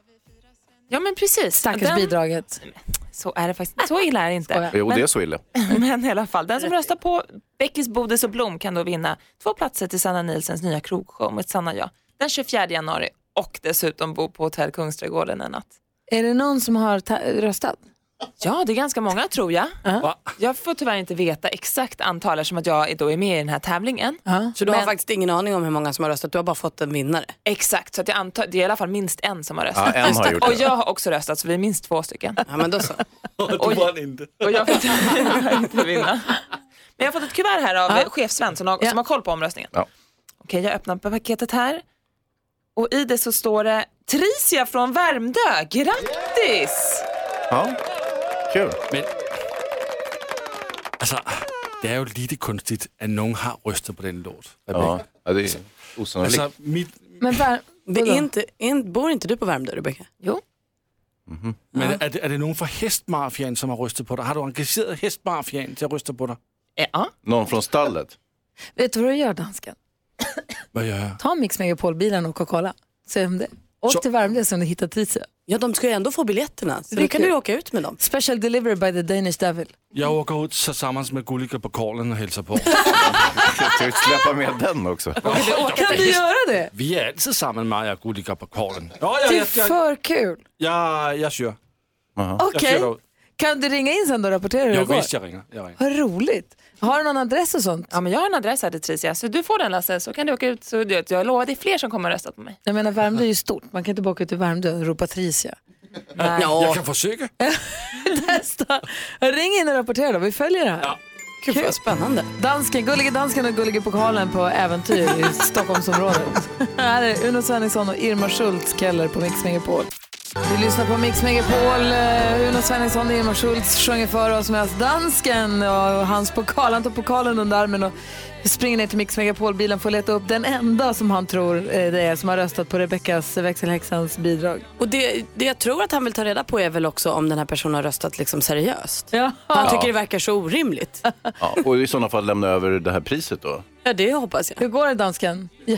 Ja, men precis. Stackars den... bidraget. Så är det faktiskt. Så illa är det inte. Jo, men... det är så illa. Men i alla fall, den som röstar på Beckis, Bodis och Blom kan då vinna två platser till Sanna Nilsens nya krogshow med Sanna och jag den tjugofjärde januari och dessutom bo på Hotell Kungsträdgården en natt. Är det någon som har ta- röstat? Ja, det är ganska många, tror jag. Uh-huh. Jag får tyvärr inte veta exakt antal som att jag då är med i den här tävlingen. Uh-huh. Så du har men... faktiskt ingen aning om hur många som har röstat. Du har bara fått en vinnare. Exakt, så att jag antar, det är i alla fall minst en som har röstat. Ja, en har gjort det. Och jag har också röstat, så vi är minst två stycken. Ja, men då så. Och jag, och jag får inte vinna. Men jag har fått ett kuvert här av uh-huh. chef Svensson som yeah. har koll på omröstningen. Ja. Okej, jag öppnar paketet här. Och i det så står det Tricia från Värmdö. Grattis! Yeah. Ja. Kul. Men, alltså, det er jo lidt kunstigt, at nogen har rystet på den lort. Ja, ja, det er osannolikt. Altså, mit... Men var, det er inte, en, bor inte du på Värmdö, Rebecca? Jo. Mm-hmm. Men ja. er, det, er det nogen fra hestmafian, som har rystet på dig? Har du engageret hestmafian til at ryste på dig? Ja. Någon från stallet? Vet du vad du gör, dansken? Vad gör jag? Ta Mix Megapol-bilen och kolla. Se om det. Åk så... till Värmdö som du hittar Tricia. Ja, de ska ju ändå få biljetterna. Så det då kan du åka ut med dem. Special delivery by the Danish Devil. Jag åker ut tillsammans med Gulliga på Karlen och hälsar på. Jag ska släppa med den också. Kan du göra det? Vi är alltid samman, Maja och Gulliga på Karlen. Ja, ja, det är för kul. Ja, jag kör. Okej. Kan du ringa in sen då och rapportera hur det går? Ja, visst, jag ringer. jag ringer. Vad roligt. Har du någon adress och sånt? Ja, men jag har en adress här till Tricia. Så du får den, Lasse, så kan du åka ut. Så du, jag lovar, det är fler som kommer att rösta på mig. Jag menar, Värmdö är ju stort. Man kan inte åka ut till Värmdö och ropa Tricia. Ja. Jag kan försöka. Nästa. Ring in och rapportera då. Vi följer det här. Ja. Gud, vad spännande. Dansken, gulliga dansken och gulliga pokalen på äventyr i Stockholmsområdet. Här är Uno Svensson och Irma Schultz-Keller på Mix Megapol. Vi lyssnar på Mix Megapol. Uno Svensson och Irma Schultz sjunger för oss med dansken och hans pokal. Han tar pokalen under armen och springer ner till Mix Megapol-bilen för att leta upp den enda som han tror det är som har röstat på Rebeccas växelhäxans bidrag. Och det, det jag tror att han vill ta reda på är väl också om den här personen har röstat liksom seriöst. Ja. Han tycker det verkar så orimligt. Ja, och i sådana fall lämna över det här priset då? Ja, det hoppas jag. Hur går det, dansken? Ja.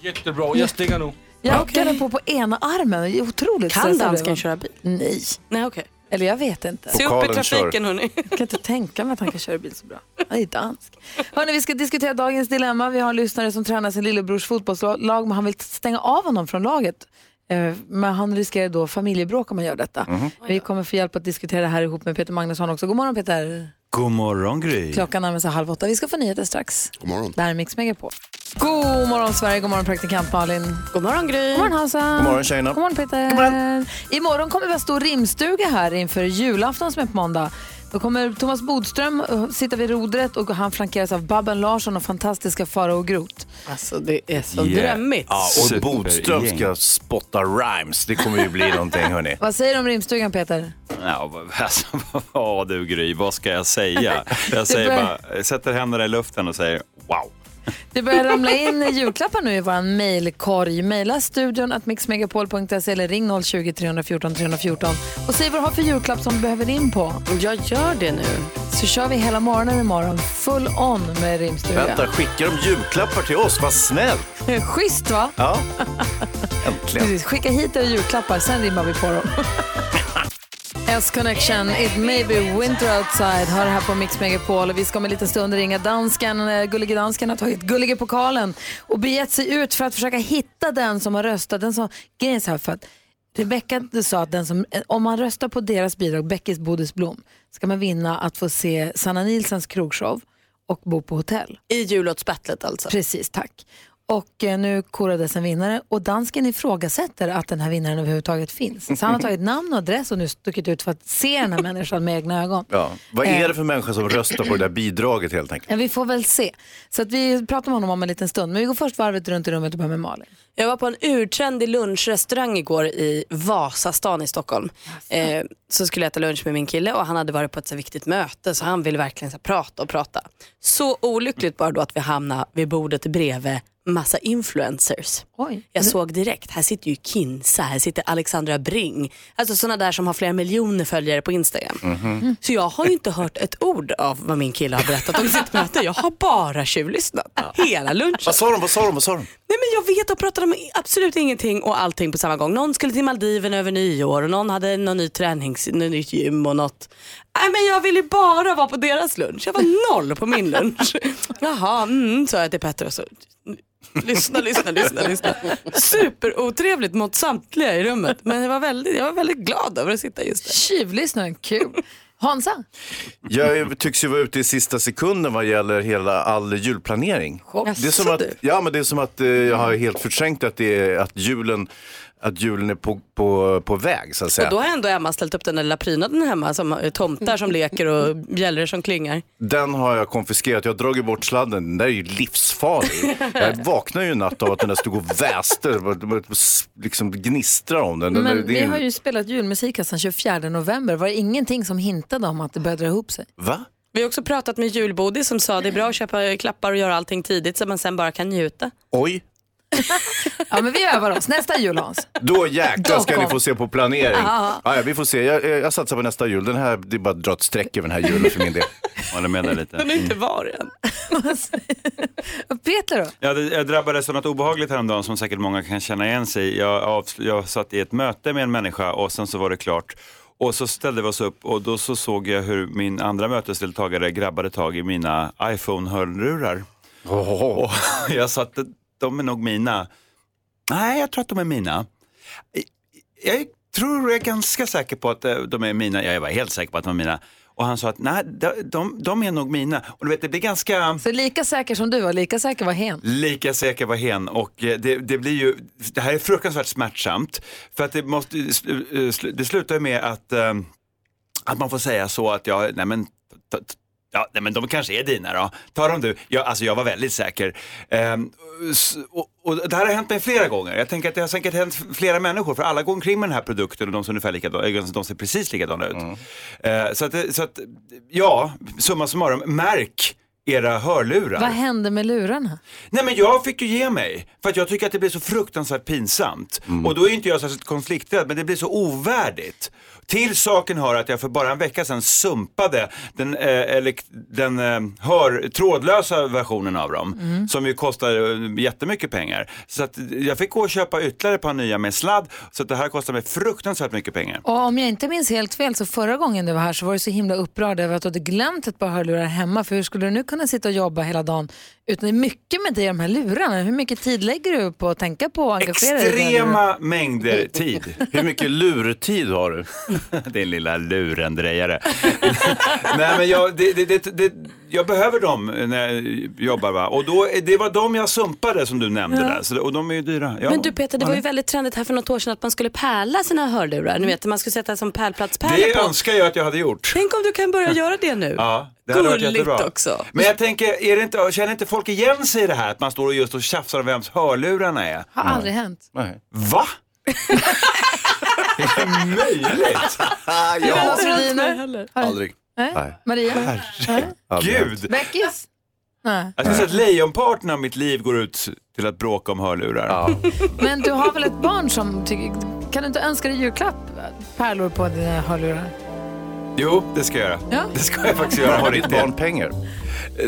Jättebra, jag stinger nog. Jag åker den på på ena armen. Otroligt. Kan dansken köra bil? Nej. Nej, okej. Okay. Eller jag vet inte. Se upp i trafiken, hörni. Jag kan inte tänka mig att han kan köra bil så bra. Han är dansk. Hörni, vi ska diskutera dagens dilemma. Vi har en lyssnare som tränar sin lillebrors fotbollslag, men han vill stänga av honom från laget. Men han riskerar då familjebråk om man gör detta. Mm-hmm. Vi kommer få hjälp att diskutera det här ihop med Peter Magnusson också. God morgon, Peter. God morgon, Gry. Klockan är så halv åtta. Vi ska få nyheter strax. God morgon. Där Mix Megapol. God morgon, Sverige. God morgon, praktikant Malin. God morgon, Gry. God morgon, Hansa. God morgon, tjejerna. God morgon, Peter. God morgon. Imorgon kommer vi att stå rimstuga här inför julafton som är på måndag. Då kommer Thomas Bodström sitta vid rodret och han flankeras av Babben Larsson och fantastiska Fara och Grot. Alltså det är så yeah. drömmigt. Ja, och Bodström ska spotta rhymes. Det kommer ju bli någonting, hörni. Vad säger du om rimstugan, Peter? Ja, alltså, vad du Gry, vad ska jag säga? Jag säger börjar... bara, sätter händerna i luften och säger wow. Det börjar ramla in julklappar nu i våran mejlkorg. Mejla studion at mixmegapol punkt se eller ring noll tjugo, tre fjorton, tre fjorton och säg vad du har för julklapp som du behöver in på. Jag gör det nu. Så kör vi hela morgonen imorgon full on med rimstugan. Vänta, skickar de julklappar till oss? Vad snällt. Schysst, va? Ja, äntligen. Precis, skicka hit era julklappar, sen rimmar vi på dem. S-Connection, It May Be Winter Outside. Hör här på Mix Megapol. Vi ska med lite stund ringa dansken. Gullige dansken har tagit gullige pokalen och begett sig ut för att försöka hitta den som har röstat. Den som, grejen så här, för att Rebecca sa att den som, om man röstar på deras bidrag, Beckis Bodis Blom, ska man vinna att få se Sanna Nilsens krogshow och bo på hotell. I jullåtsbattlet alltså. Precis, tack. Och nu korades en vinnare och dansken ifrågasätter att den här vinnaren överhuvudtaget finns. Så han har tagit namn och adress och nu stuckit ut för att se den här människan med egna ögon. Ja. Vad är det för människa som röstar på det där bidraget helt enkelt? Ja, vi får väl se. Så att vi pratar med honom om en liten stund. Men vi går först varvet runt i rummet och börjar med Malin. Jag var på en urtrendig lunchrestaurang igår i Vasastan i Stockholm. Eh, så skulle jag äta lunch med min kille och han hade varit på ett så viktigt möte så han ville verkligen så prata och prata. Så olyckligt bara då att vi hamnade vid bordet bredvid massa influencers. Oj. Jag såg direkt, här sitter ju Kinsa, här sitter Alexandra Bring. Alltså sådana där som har flera miljoner följare på Instagram. Mm-hmm. Så jag har ju inte hört ett ord av vad min kille har berättat om sitt möte. Jag har bara tjuvlyssnat hela lunchen. Vad sa de, vad sa de, vad sa de? Nej, men jag vet, och pratade om absolut ingenting och allting på samma gång. Någon skulle till Maldiven över nyår och någon hade någon ny tränings, någon nytt gym och något. Nej, men jag ville bara vara på deras lunch. Jag var noll på min lunch. Jaha, mm, sa jag till Petter och så... Lyssna, lyssna, lyssna, lyssna. Superotrevligt mot samtliga i rummet. Men jag var väldigt, jag var väldigt glad över att sitta just där. Tjuvlyssnaren, kul. Hansa? Jag tycks ju vara ute i sista sekunden vad gäller hela all julplanering. Det är som att, ja, men det är som att jag har helt förträngt att, det är, att julen... att julen är på, på, på väg så att säga. Och då har ändå Emma ställt upp den där laprynaden hemma som tomtar som leker och bjällror som klingar. Den har jag konfiskerat, jag har dragit bort sladden. Den där är ju livsfarlig. Jag vaknar ju en natt av att den där stod och väster liksom gnistrar om den. den Men där, det vi har ju spelat julmusik sedan tjugofjärde november. Var det ingenting som hintade om att det började dra ihop sig? Va? Vi har också pratat med julbodi som sa det är bra att köpa klappar och göra allting tidigt så man sen bara kan njuta. Oj. Ja, men vi övar oss nästa jul, Hans. Då jäklar ska ni få se på planering. Ja, ja, vi får se. Jag, jag satsar på nästa jul. Den här, det är bara att dra ett streck över den här julen för min del. Ja, det menar lite. Den är inte var än. Peter då? Ja, det, jag drabbades av något obehagligt häromdagen som säkert många kan känna igen sig. Jag, av, jag satt i ett möte med en människa och sen så var det klart. Och så ställde vi oss upp och då så såg jag hur min andra mötesdeltagare grabbade tag i mina iPhone-hörlurar. Oh. Och jag satt... De är nog mina. Nej, jag tror att de är mina. Jag tror, jag är ganska säker på att de är mina. Jag var helt säker på att de är mina. Och han sa att nej, de, de är nog mina. Och du vet, det blir ganska... Så lika säker som du var, lika säker var hen. Lika säker var hen. Och det, det blir ju... Det här är fruktansvärt smärtsamt. För att det måste... Det slutar ju med att... Att man får säga så att jag... Nej, men... Ja, nej, men de kanske är dina då. Tar dem du. Jag, alltså jag var väldigt säker. Ehm, och, och det här har hänt mig flera gånger. Jag tänker att det har säkert hänt flera människor. För alla går omkring med den här produkten och de ser ungefär likadana, de ser precis likadana ut. Mm. Ehm, så, att, så att, ja, summa summarum, märk era hörlurar. Vad hände med lurarna? Nej, men jag fick ju ge mig. För att jag tycker att det blir så fruktansvärt pinsamt. Mm. Och då är inte jag särskilt konfliktad, men det blir så ovärdigt. Till saken hör att jag för bara en vecka sedan sumpade den, eh, elekt- den eh, hör- trådlösa versionen av dem. Mm. Som ju kostar jättemycket pengar. Så att jag fick gå och köpa ytterligare ett par nya med sladd. Så att det här kostar mig fruktansvärt mycket pengar. Och om jag inte minns helt fel så förra gången du var här så var du så himla upprörd över att du hade glömt ett par hörlurar hemma. För hur skulle du nu kunna sitta och jobba hela dagen utan mycket med dig i de här lurarna? Hur mycket tid lägger du på att tänka på och engagera dig? Extrema mängder tid. Hur mycket lurtid har du? Det är en lilla lurendrejare. Nej, men jag, det, det, det, det, jag behöver dem när jag jobbar, va? Och då, det var de jag sumpade som du nämnde, ja. Där så, och de är ju dyra, ja. Men du Peter, det var ju väldigt trendigt här för något år sedan att man skulle pärla sina hörlurar. Ni vet, man skulle sätta som pärlplatspärla på. Det önskar jag att jag hade gjort. Tänk om du kan börja göra det nu. Ja. Det hade varit jättebra. Också. Men jag tänker, är det inte, känner inte folk igen sig i det här? Att man står och just och tjafsar om vems hörlurarna är. Har aldrig mm. hänt. Nej. Va? Det är möjligt. Ja, Lina. Aldrig. Nej. Nej. Maria. Herre. Gud. Beckis. Nej. Jag syns att lejonparten av mitt liv går ut till att bråka om hörlurar. Ja. Men du har väl ett barn som tycker... Kan du inte önska dig julklapp? Pärlor på dina hörlurar. Jo, det ska jag göra. Ja. Det ska jag faktiskt göra. Har ditt barn pengar?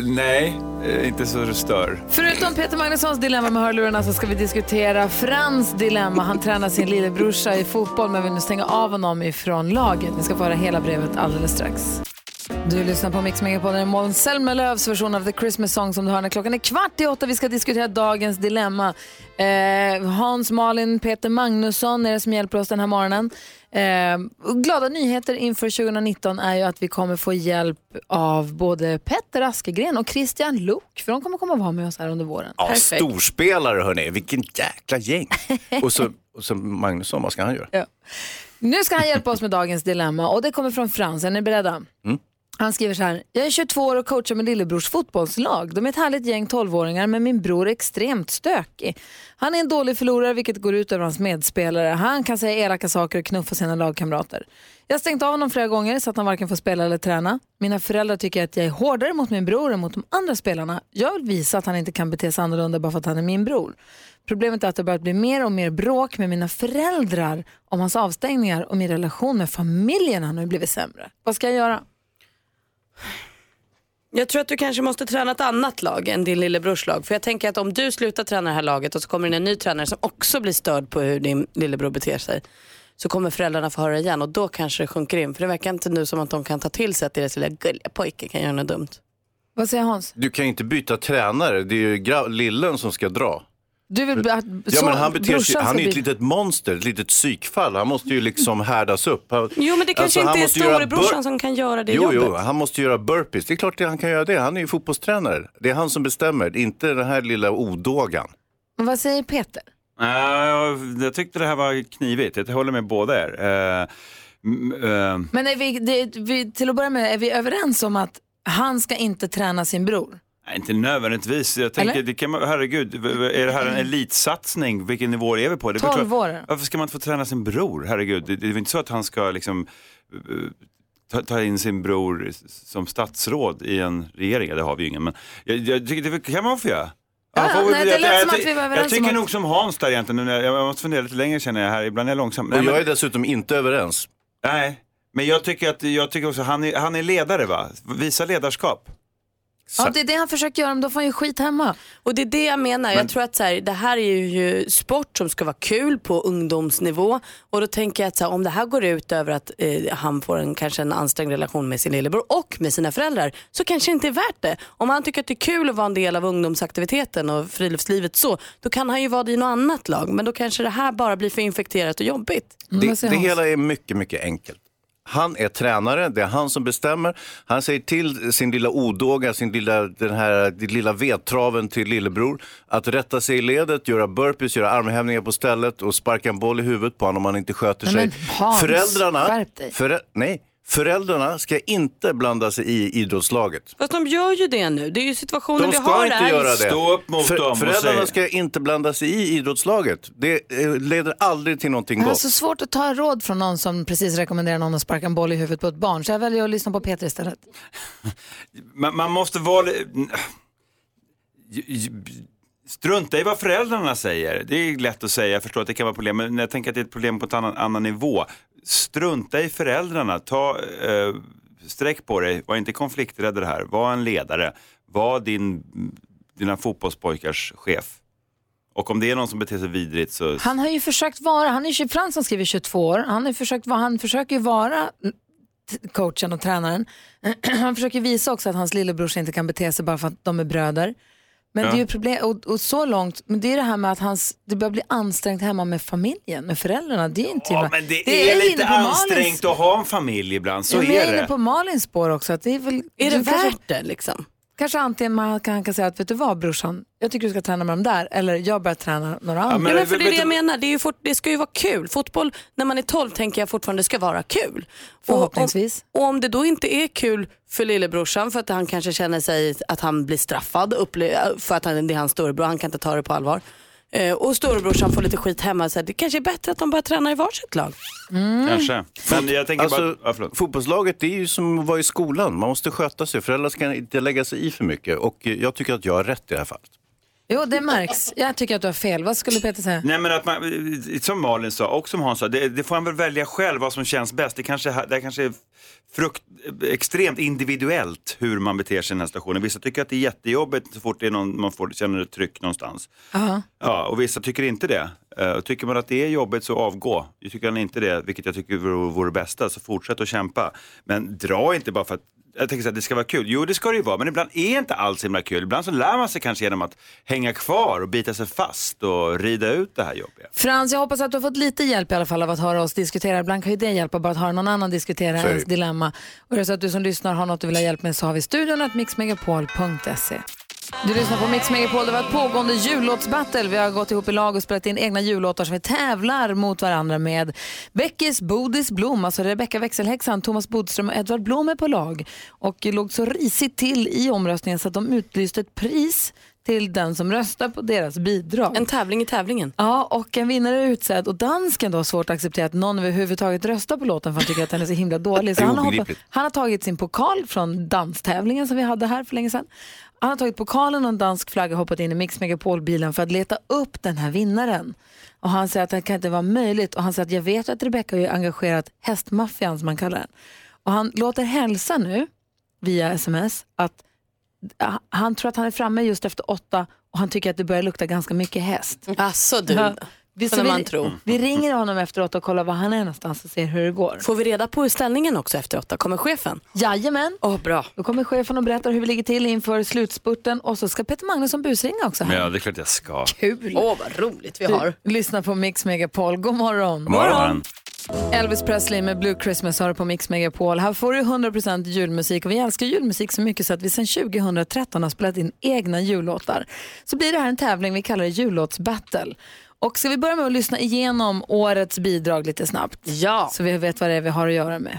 Nej, inte så det stör. Förutom Peter Magnussons dilemma med hörlurarna så ska vi diskutera Frans dilemma. Han tränar sin lillebrorsa i fotboll men vill nu stänga av honom ifrån laget. Ni ska få höra hela brevet alldeles strax. Du lyssnar på Mix Megapol, den Måns Zelmerlöws version av The Christmas Song som du hör när klockan är kvart i åtta. Vi ska diskutera dagens dilemma. Eh, Hans, Malin, Peter Magnusson är det som hjälper oss den här morgonen. Eh, glada nyheter inför tjugonitton är ju att vi kommer få hjälp av både Petter Askegren och Christian Luuk. För de kommer komma och vara med oss här under våren. Ja, perfekt. Storspelare hörni, vilken jäkla gäng. Och så, och så Magnusson, vad ska han göra? Ja. Nu ska han hjälpa oss med dagens dilemma och det kommer från Frans. Är ni beredda? Mm. Han skriver så här: jag är tjugotvå år och coachar min lillebrors fotbollslag. De är ett härligt gäng tolvåringar men min bror är extremt stökig. Han är en dålig förlorare vilket går ut över hans medspelare. Han kan säga elaka saker och knuffa sina lagkamrater. Jag har stängt av honom flera gånger så att han varken får spela eller träna. Mina föräldrar tycker att jag är hårdare mot min bror än mot de andra spelarna. Jag vill visa att han inte kan bete sig annorlunda bara för att han är min bror. Problemet är att det börjat bli mer och mer bråk med mina föräldrar om hans avstängningar och min relation med familjen har nu blivit sämre. Vad ska jag göra? Jag tror att du kanske måste träna ett annat lag än din lillebrors lag. För jag tänker att om du slutar träna det här laget och så kommer det en ny tränare som också blir störd på hur din lillebror beter sig, så kommer föräldrarna få höra igen och då kanske det sjunker in. För det verkar inte nu som att de kan ta till sig att deras lilla gulliga pojke kan göra något dumt. Vad säger Hans? Du kan inte byta tränare, det är ju gra- lillen som ska dra. Du vill att, ja, så, men han beter sig, han är ju ett litet monster, ett litet psykfall. Han måste ju liksom härdas upp. Jo, men det kanske alltså, inte är storebrorsan bur- som kan göra det jo, jobbet. Jo, han måste göra burpees. Det är klart att han kan göra det. Han är ju fotbollstränare. Det är han som bestämmer, inte den här lilla odågan. Men vad säger Peter? Uh, jag tyckte det här var knivigt. Jag håller med båda er. Uh, uh. Men är vi, det, vi, till att börja med, är vi överens om att han ska inte träna sin bror? Nej, inte nödvändigtvis. Jag tänker, det kan man, herregud, är det här en elitsatsning? Vilken nivå är vi på? Det är tolv år. Varför ska man inte få träna sin bror? Herregud, det, det är inte så att han ska liksom, ta, ta in sin bror som statsråd i en regering. Det har vi ju ingen, men jag, jag tycker det kan man få göra. Ja, ja, nej, det jag, jag, som att vi var överens. Jag tycker om nog som Hans där egentligen. Jag, jag måste fundera lite längre, känner jag här. Ibland är jag långsam. Och nej, jag men... är dessutom inte överens. Nej, men jag tycker, att, jag tycker också han är, han är ledare, va? Visa ledarskap. Ja, det är det han försöker göra, men då får han ju skit hemma. Och det är det jag menar, men... jag tror att så här, det här är ju sport som ska vara kul på ungdomsnivå. Och då tänker jag att så här, om det här går ut över att eh, han får en, kanske en ansträngd relation med sin lillebror och med sina föräldrar, så kanske det inte är värt det. Om han tycker att det är kul att vara en del av ungdomsaktiviteten och friluftslivet så, då kan han ju vara det i något annat lag. Men då kanske det här bara blir för infekterat och jobbigt. Mm. Det, det hela är mycket, mycket enkelt. Han är tränare, det är han som bestämmer. Han säger till sin lilla odåga, sin lilla, den här den lilla vedtraven till lillebror, att rätta sig i ledet, göra burpees, göra armhävningar på stället och sparka en boll i huvudet på honom om han inte sköter sig. Men Hans, föräldrarna, förä, nej, föräldrarna ska inte blanda sig i idrottslaget. Fast de gör ju det nu, det är ju situationen vi har inte här. Göra det. Stå upp mot För, dem föräldrarna ska inte blanda sig i idrottslaget. Det leder aldrig till någonting gott. Det är så svårt att ta råd från någon som precis rekommenderar någon att sparka en boll i huvudet på ett barn. Så jag väljer att lyssna på Peter istället. man, man måste vara... Strunta i vad föräldrarna säger. Det är lätt att säga, jag förstår att det kan vara problem. Men jag tänker att det är ett problem på en annan, annan nivå. Strunta i föräldrarna. Ta eh, sträck på dig. Var inte konflikträdd det här. Var en ledare. Var din, dina fotbollspojkars chef. Och om det är någon som beter sig vidrigt så... Han har ju försökt vara... Han är Frans som skriver tjugotvå år. Han, har försökt, han försöker ju vara... coachen och tränaren. Han försöker visa också att hans lillebror inte kan bete sig bara för att de är bröder. Men ja. Det är ju problem, och, och så långt, men det är det här med att hans, det börjar bli ansträngt hemma med familjen, med föräldrarna, det är ju inte... Ja, men det, det är, är lite ansträngt att ha en familj ibland, så ja, är det. Jag är inne på Malins spår också, att det är väl... Är det, det värt det, liksom? Kanske antingen man kan, kan säga att, vet du vad, brorsan, jag tycker du ska träna med dem där, eller jag börjar träna några andra. Ja, men, ja, men för det är det jag menar, det, är ju fort, det ska ju vara kul. Fotboll, när man är tolv tänker jag fortfarande ska vara kul. Förhoppningsvis. Och, och, och om det då inte är kul för lillebrorsan, för att han kanske känner sig att han blir straffad, upple- för att han, det är hans storebror, han kan inte ta det på allvar. Eh, och storebrorsan får lite skit hemma, så här, det kanske är bättre att de bara tränar i varsitt lag. Mm. Kanske. Men jag tänker alltså, bara, ja, fotbollslaget, det är ju som att vara i skolan. Man måste sköta sig, föräldrar ska inte lägga sig i för mycket. Och jag tycker att jag har rätt i det här fallet. Jo, det märks. Jag tycker att du har fel. Vad skulle Peter säga? Nej, men att man, som Malin sa och som Hans sa, det, det får han väl välja själv vad som känns bäst. Det kanske, det kanske är frukt, extremt individuellt hur man beter sig i den här stationen. Vissa tycker att det är jättejobbigt så fort det är någon, man får, känner ett tryck någonstans. Uh-huh. Ja, och vissa tycker inte det. Uh, tycker man att det är jobbigt så avgå. Jag tycker inte det, vilket jag tycker vore, vore bästa. Så fortsätt att kämpa. Men dra inte bara för att... Jag tänker så att det ska vara kul. Jo, det ska det ju vara, men ibland är inte alls himla kul. Ibland så lär man sig kanske genom att hänga kvar och bita sig fast och rida ut det här jobbet. Frans, jag hoppas att du har fått lite hjälp i alla fall av att höra oss diskutera. Ibland kan ju det hjälpa bara att höra någon annan diskutera ens dilemma. Och det är så att du som lyssnar har något du vill ha hjälp med, så har vi studion att mix megapol punkt se. Du lyssnar på Mix Megapol. Det var ett pågående jullåtsbattle. Vi har gått ihop i lag och spelat in egna jullåtar som vi tävlar mot varandra med. Beckis, Bodis, Blom, alltså Rebecca Växelhäxan, Thomas Bodström och Edvard Blom är på lag. Och låg så risigt till i omröstningen så att de utlyste ett pris till den som röstar på deras bidrag. En tävling i tävlingen. Ja, och en vinnare är utsedd. Och dansken då har svårt att acceptera att någon överhuvudtaget röstar på låten för han tycker att den är så himla dålig. Så han, har hoppat, han har tagit sin pokal från danstävlingen som vi hade här för länge sedan. Han har tagit pokalen och en dansk flagga och hoppat in i Mix Megapol-bilen för att leta upp den här vinnaren. Och han säger att det kan inte vara möjligt. Och han säger att jag vet att Rebecca har engagerat hästmaffian som man kallar den. Och han låter hälsa nu via sms att han tror att han är framme just efter åtta och han tycker att det börjar lukta ganska mycket häst. Alltså du, ja, vi, så man vi, tror. Vi ringer honom efter åtta och kollar var han är någonstans och ser hur det går. Får vi reda på ställningen också efter åtta? Kommer chefen? Jajamän. Åh, oh, bra. Då kommer chefen och berättar hur vi ligger till inför slutspurten och så ska Peter Magnusson busringa också här. Ja, det är klart jag ska. Kul. Åh, oh, vad roligt vi har. Du, lyssna på Mix Megapol. God morgon. God morgon. God morgon. Elvis Presley med Blue Christmas har på Mix Megapol. Här får du hundra procent julmusik och vi älskar julmusik så mycket så att vi sedan tjugohundratretton har spelat in egna jullåtar. Så blir det här en tävling vi kallar jullåtsbattle. Och ska vi börja med att lyssna igenom årets bidrag lite snabbt? Ja. Så vi vet vad det är vi har att göra med.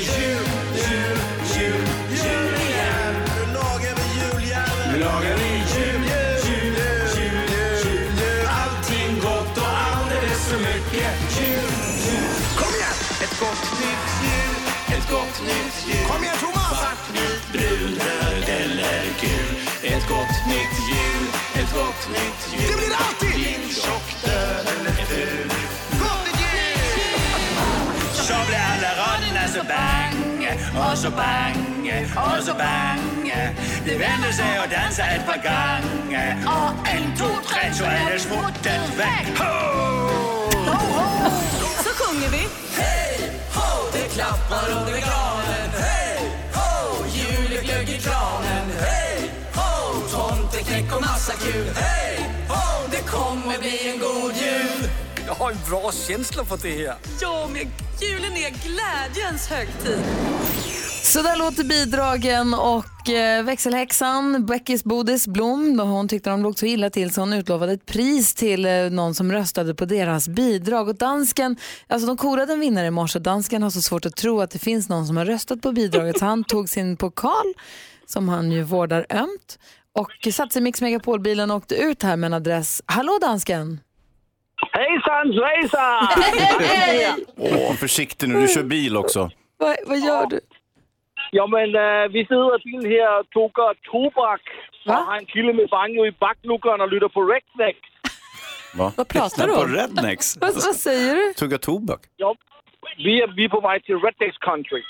jul, jul, jul, jul igen. Nu lagar vi jul igen. Nu lagar vi jul, jul, jul, jul, jul. Allting gott och alldeles för mycket jul, jul. Kom igen! Ett gott nytt jul, ett gott nytt jul. Kom igen, Thomas! Svart, nytt, brun, röd eller gul. Ett gott nytt jul, ett gott nytt jul. Det blir alltid! Din tjock, död eller ful. Gott nytt jul! Så blir alla rödna så bang, och så bang, och så bang. De vänder sig och dansar ett par gånger. Och en, två, tre, så är det smuttet väck. Ho! Så sjunger vi. Hej, ho! Det klappar under granen. Hej, ho! Juleglögg i kranen. Hej, ho! Tomteknäck och massa kul. Hej, ho! Det kommer bli en god jul. Jag har en bra känsla för det här. Ja, men julen är glädjens högtid. Så där låter bidragen och eh, växelhäxan Beckis Bodis Blom. Hon tyckte de låg så illa till så hon utlovade ett pris till eh, någon som röstade på deras bidrag. Och dansken, alltså de korade en vinnare i morse. Dansken har så svårt att tro att det finns någon som har röstat på bidraget. Så han tog sin pokal som han ju vårdar ömt. Och satt sig i Mix Megapol-bilen och åkte ut här med en adress. Hallå dansken! Hejsan, svejsan! Hej! Åh, försiktig nu, du kör bil också. Vad, vad gör du? Ja, men äh, vi sitter i bilen här och tokar tobak. Va? Jag har en kille med banjo i backluckan och lytter på Rednex. Va? Vad pratar du om? På Rednex? vad, vad säger du? Tokar tobak? Ja, vi är, vi är på väg till Rednex country.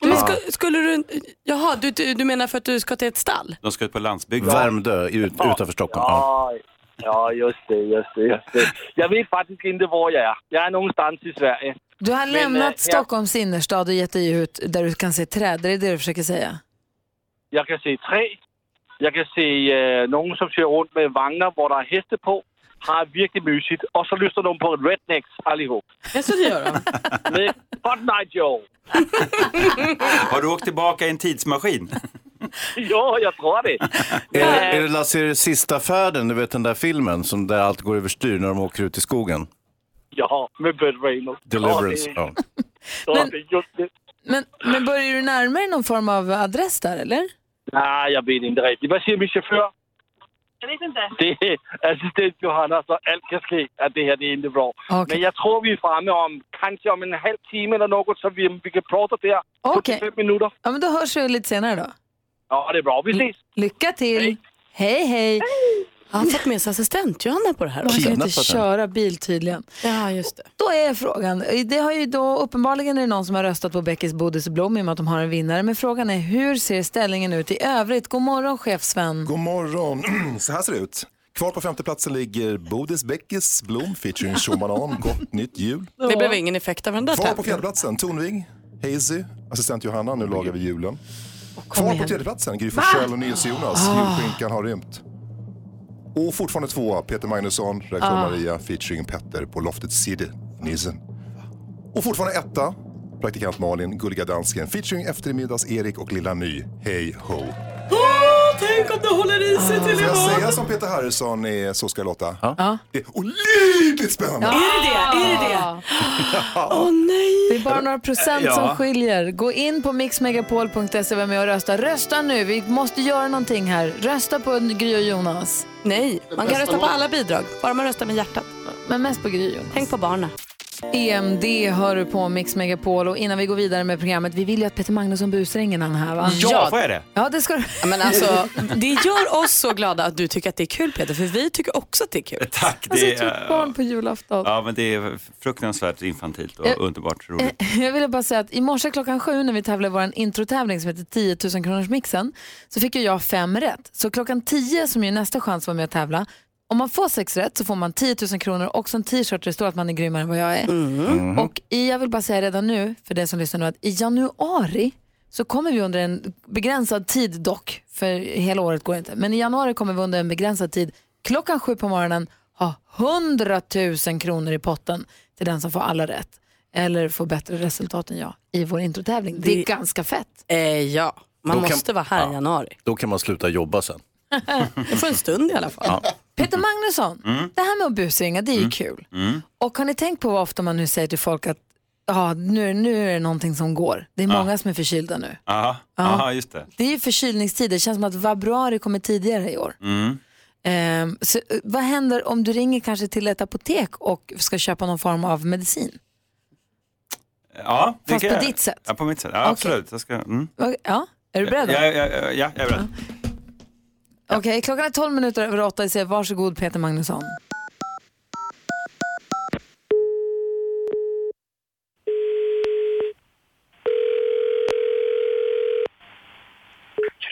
Du, ah. sku, skulle du... Jaha, du, du, du menar för att du ska till ett stall? De ska ut på landsbygden. Ja. Värmdö, ut, utanför Stockholm. Ja. Ja. Ja, just det, just det, just det. Jag vet faktiskt inte var jag är. Jag är någonstans i Sverige. Du har lämnat Men, äh, Stockholms jag... innerstad och gett dig ut där du kan se träd. Det är det du försöker säga. Jag kan se träd. Jag kan se äh, någon som kör runt med vagnar där det är hästar på. Har verkligen mysigt. Och så lyssnar de på ett rednex allihop. Ja, så det gör de. Med Fortnite Joe. Har du åkt tillbaka i en tidsmaskin? Ja, jag tror det. Är, är det Lasse sista färden, du vet den där filmen som där allt går överstyr när de åker ut i skogen? Ja, med Bud Reynolds. Deliverance, ja. Men, men, men börjar du närma dig någon form av adress där, eller? Nej, jag vet inte riktigt. Vad säger min chaufför? Jag vet inte. Det är assistent Johanna, så allt kan ske att det här det är inte bra. Okay. Men jag tror vi är framme om kanske om en halv timme eller något så vi, vi kan prata där på fem minuter. Ja, men då hörs vi lite senare då. Ja, det är bra. Vi ses. Lycka till. Hej, hej. hej. hej. Han har fått med sig assistent Johanna på det här. Man kan inte köra bil tydligen. Ja, just det. Då är frågan, det har ju då uppenbarligen är det någon som har röstat på Beckis Bodis Blom i och med att de har en vinnare. Men frågan är, hur ser ställningen ut i övrigt? God morgon, chef Sven. God morgon. Så här ser det ut. Kvar på femte platsen ligger Bodis Beckis Blom featuring Sean Banan, Gott nytt jul. Det blev ingen effekt av den där. Kvar på fjärde platsen, Tornving, Hazy, assistent Johanna, nu lagar vi julen. Kvar på tredjeplatsen, Gry Forssell och Nils Jonas. Ah. Julskinkan har rymt. Och fortfarande två, Peter Magnusson, Rebecca Wahlgren, ah. featuring Petter på loftet Sid Nilsen. Och fortfarande etta, praktikant Malin, gulliga dansken, featuring eftermiddags Erik och Lilla My. Hej ho! Åh, oh, tänk om du håller i sig ah. till imorgon! Får jag säga som Peter Harrison är Så ska jag låta? Ja. Ah. Det är olidligt spännande! Ja. Är det det? Är det det? Åh oh, nej! Det är bara några procent ja. som skiljer. Gå in på mix megapol punkt se och vem är och rösta. Rösta nu, vi måste göra någonting här. Rösta på Gry och Jonas. Nej, man kan rösta på alla bidrag. Bara man röstar med hjärtat. Men mest på Gry och Jonas. Tänk på barnen. E M D hör du på Mix Megapol. Och innan vi går vidare med programmet, vi vill ju att Peter Magnusson busar ingen annan här, va? Ja, vad är det? Ja, det ska du. Ja, men alltså, det gör oss så glada att du tycker att det är kul, Peter. För vi tycker också att det är kul. Tack, det alltså, är... barn på julafton. Ja, men det är fruktansvärt infantilt och jag, underbart roligt. Jag ville bara säga att i morse klockan sju när vi tävlade vår introtävling som heter tio tusen kronors mixen, så fick ju jag fem rätt. Så klockan tio, som är nästa chans var med att tävla. Om man får sex rätt så får man tio tusen kronor och en t-shirt där det står att man är grymmare än vad jag är. Mm. Och jag vill bara säga redan nu, för den som lyssnar nu, att i januari så kommer vi under en begränsad tid dock, för hela året går inte. Men i januari kommer vi under en begränsad tid klockan sju på morgonen ha hundratusen kronor i potten till den som får alla rätt. Eller får bättre resultat än jag i vår introtävling. Det är det... ganska fett. Eh, ja, man då måste kan... vara här ja. i januari. Då kan man sluta jobba sen. Det får en stund i alla fall. Ja. Peter Magnusson, mm. det här med att busringa, det är ju mm. kul. Mm. Och har ni tänkt på vad ofta man nu säger till folk att Ja, nu, nu är det någonting som går. Det är många ah. som är förkylda nu. Aha. Ja, aha, just det. Det är förkylningstid. Det känns som att februari kommer tidigare i år. Mm. Um, så, vad händer om du ringer kanske till ett apotek och ska köpa någon form av medicin? Ja, det fast på jag. ditt sätt? Ja, på mitt sätt. Ja, okay. Absolut. Jag ska, mm. okay. Ja, är du beredd då? Ja, ja, ja, ja, jag är beredd. Ja. Ja. Okej, okay, klockan är tolv minuter över åtta. Jag säger varsågod Peter Magnusson.